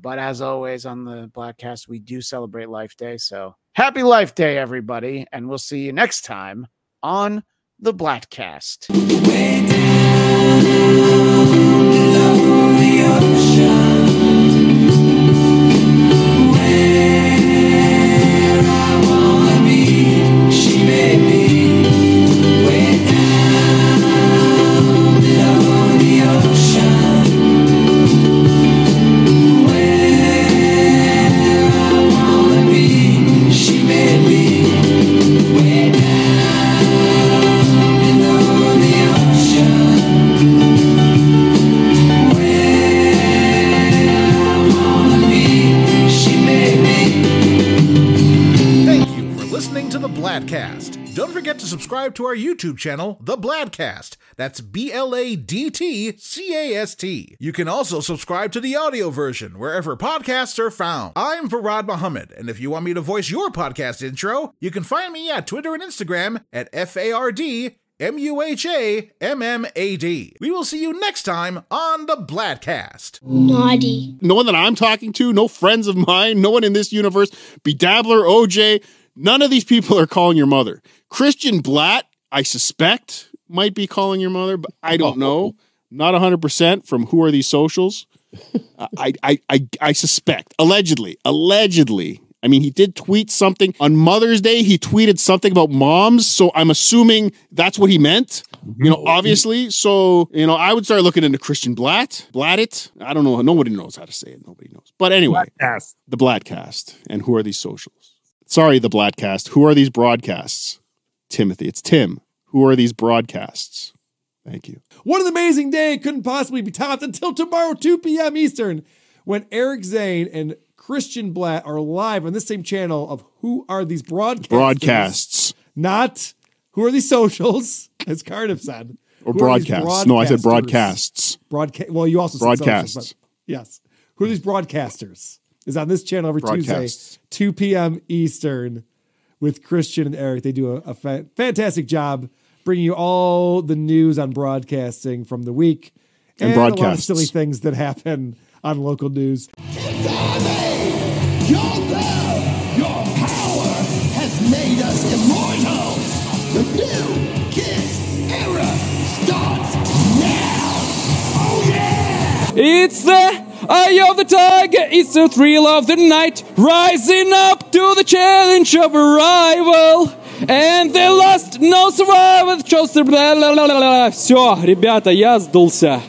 But as always on the Black Cast, we do celebrate Life Day. So happy Life Day, everybody. And we'll see you next time on the Black Cast. Way down below the ocean. Subscribe to our YouTube channel, The Bladcast. That's BLADTCAST. You can also subscribe to the audio version wherever podcasts are found. I'm Farad Muhammad, and if you want me to voice your podcast intro, you can find me at Twitter and Instagram at FARDMUHAMMAD. We will see you next time on The Bladcast. Naughty. No one that I'm talking to, no friends of mine, no one in this universe, Bedabbler, OJ, none of these people are calling your mother. Christian Blatt, I suspect, might be calling your mother, but I don't know. Not 100% from Who Are These Socials. I suspect. Allegedly. I mean, he did tweet something. On Mother's Day, he tweeted something about moms, so I'm assuming that's what he meant. Obviously. So, I would start looking into Christian Blatt. Blatt it. I don't know. Nobody knows how to say it. But anyway, the Blattcast and Who Are These Socials. Sorry, the Blattcast. Who are these broadcasts? Timothy. It's Tim. Who are these broadcasts? Thank you. What an amazing day. It couldn't possibly be topped until tomorrow, 2 p.m. Eastern, when Eric Zane and Christian Blatt are live on this same channel of Who Are These Broadcasts? Broadcasts. Not Who Are These Socials, as Cardiff said. Or broadcasts. No, I said broadcasts. Well, you also said broadcasts. Yes. Who are these broadcasters? Is on this channel every Tuesday, 2 p.m. Eastern, with Christian and Eric. They do a fantastic job bringing you all the news on broadcasting from the week and a lot of silly things that happen on local news. It's army! Your love, your power has made us immortal. The new Kids era starts now. Oh yeah! It's the eye of the tiger, it's the thrill of the night, rising up to the challenge of a rival. And they lost, no survivor, chose the blah. Все, ребята, я сдулся.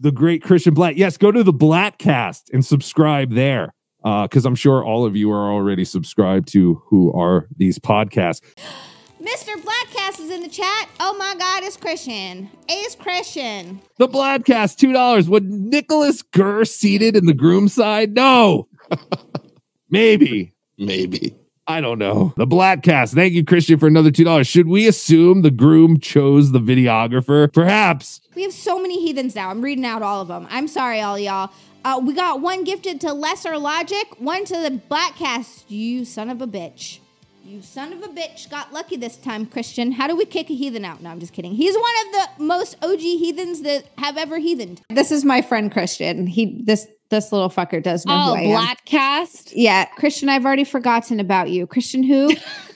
The great Christian Blatt. Yes, go to the Blattcast and subscribe there, because I'm sure all of you are already subscribed to Who Are These Podcasts. Mr. Blattcast is in the chat. Oh my God, it's Christian. It's Christian. The Blattcast, $2. Would Nicholas Gurr seated in the groom side? No. Maybe. Maybe. I don't know. The Blattcast. Thank you, Christian, for another $2. Should we assume the groom chose the videographer? Perhaps. We have so many heathens now. I'm reading out all of them. I'm sorry, all y'all. We got one gifted to Lesser Logic, one to the Blattcast. You son of a bitch. You son of a bitch got lucky this time, Christian. How do we kick a heathen out? No, I'm just kidding. He's one of the most OG heathens that have ever heathened. This is my friend, Christian. This little fucker does know who I am. Oh, Blattcast? Yeah. Christian, I've already forgotten about you. Christian who?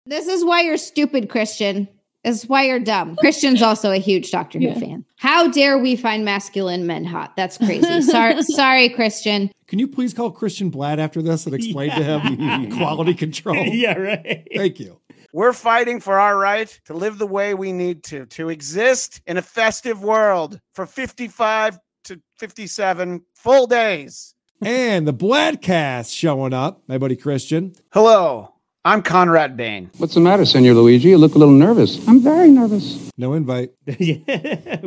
This is why you're stupid, Christian. This is why you're dumb. Christian's also a huge Doctor Who fan. How dare we find masculine men hot? That's crazy. Sorry, Christian. Can you please call Christian Blatt after this and explain to him quality control? Yeah, right. Thank you. We're fighting for our right to live the way we need to exist in a festive world for 55 to 57 full days. And the Blattcast showing up, my buddy Christian. Hello. I'm Conrad Bain. What's the matter, Senor Luigi? You look a little nervous. I'm very nervous. No invite. Who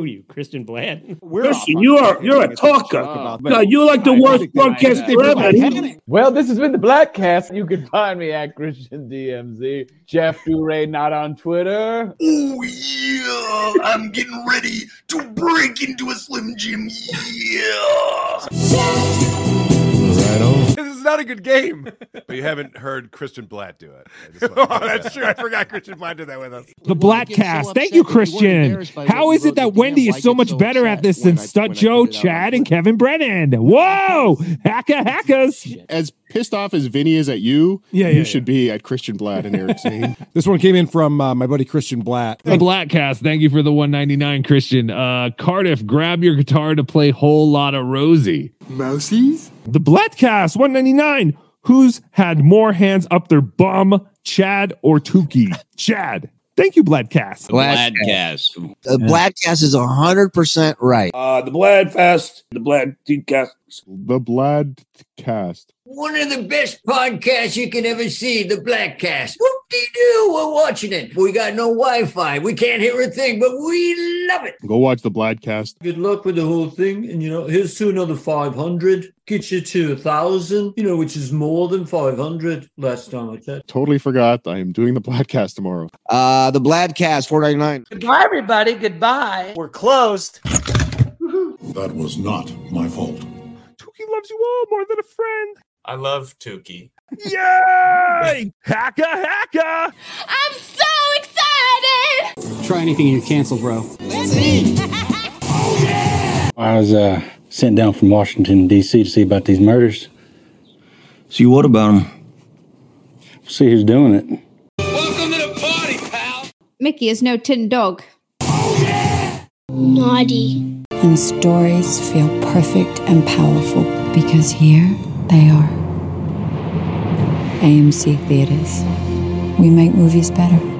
are you, Christian Blatt? Christian, you're a talker. No, you're like the worst broadcast ever. Well, this has been the Blattcast. You can find me at Christian DMZ. Jeff Duray, not on Twitter. Oh, yeah. I'm getting ready to break into a Slim Jim. Yeah. Right on. This is not a good game. But you haven't heard Christian Blatt do it. That's true. I forgot Christian Blatt did that with us. The Blattcast. So thank you, Christian. How is it that Wendy is so much better at this than Stud Joe, Chad, and Kevin Brennan? Whoa! Hackers. As pissed off as Vinny is at you, you should be at Christian Blatt and Eric Zane. This one came in from my buddy Christian Blatt. The Blattcast. Thank you for the $1.99, Christian. Cardiff, grab your guitar to play Whole Lot of Rosie. Mousies? The Blattcast, $1.99. Who's had more hands up their bum, Chad or Tukey? Chad. Thank you, Blattcast. Blattcast. The Blattcast is 100% right. The Blattcast. The Blattcast. The Blattcast. One of the best podcasts you can ever see, the Blattcast. Whoop-de-doo, we're watching it. We got no Wi-Fi. We can't hear a thing, but we love it. Go watch the Blattcast. Good luck with the whole thing. And, you know, here's to another 500. Get you to 1,000, you know, which is more than 500 last time I checked. Totally forgot. I am doing the Blattcast tomorrow. The Blattcast, $4.99. Goodbye, everybody. Goodbye. We're closed. That was not my fault. Tukey loves you all more than a friend. I love Tukey. Yay! Hacka! I'm so excited! Try anything you cancel, bro. Lindsay! Oh, yeah! I was sent down from Washington, D.C. to see about these murders. See what about them? We'll see who's doing it. Welcome to the party, pal! Mickey is no tin dog. Oh, yeah! Naughty. And stories feel perfect and powerful because here... they are. AMC Theaters. We make movies better.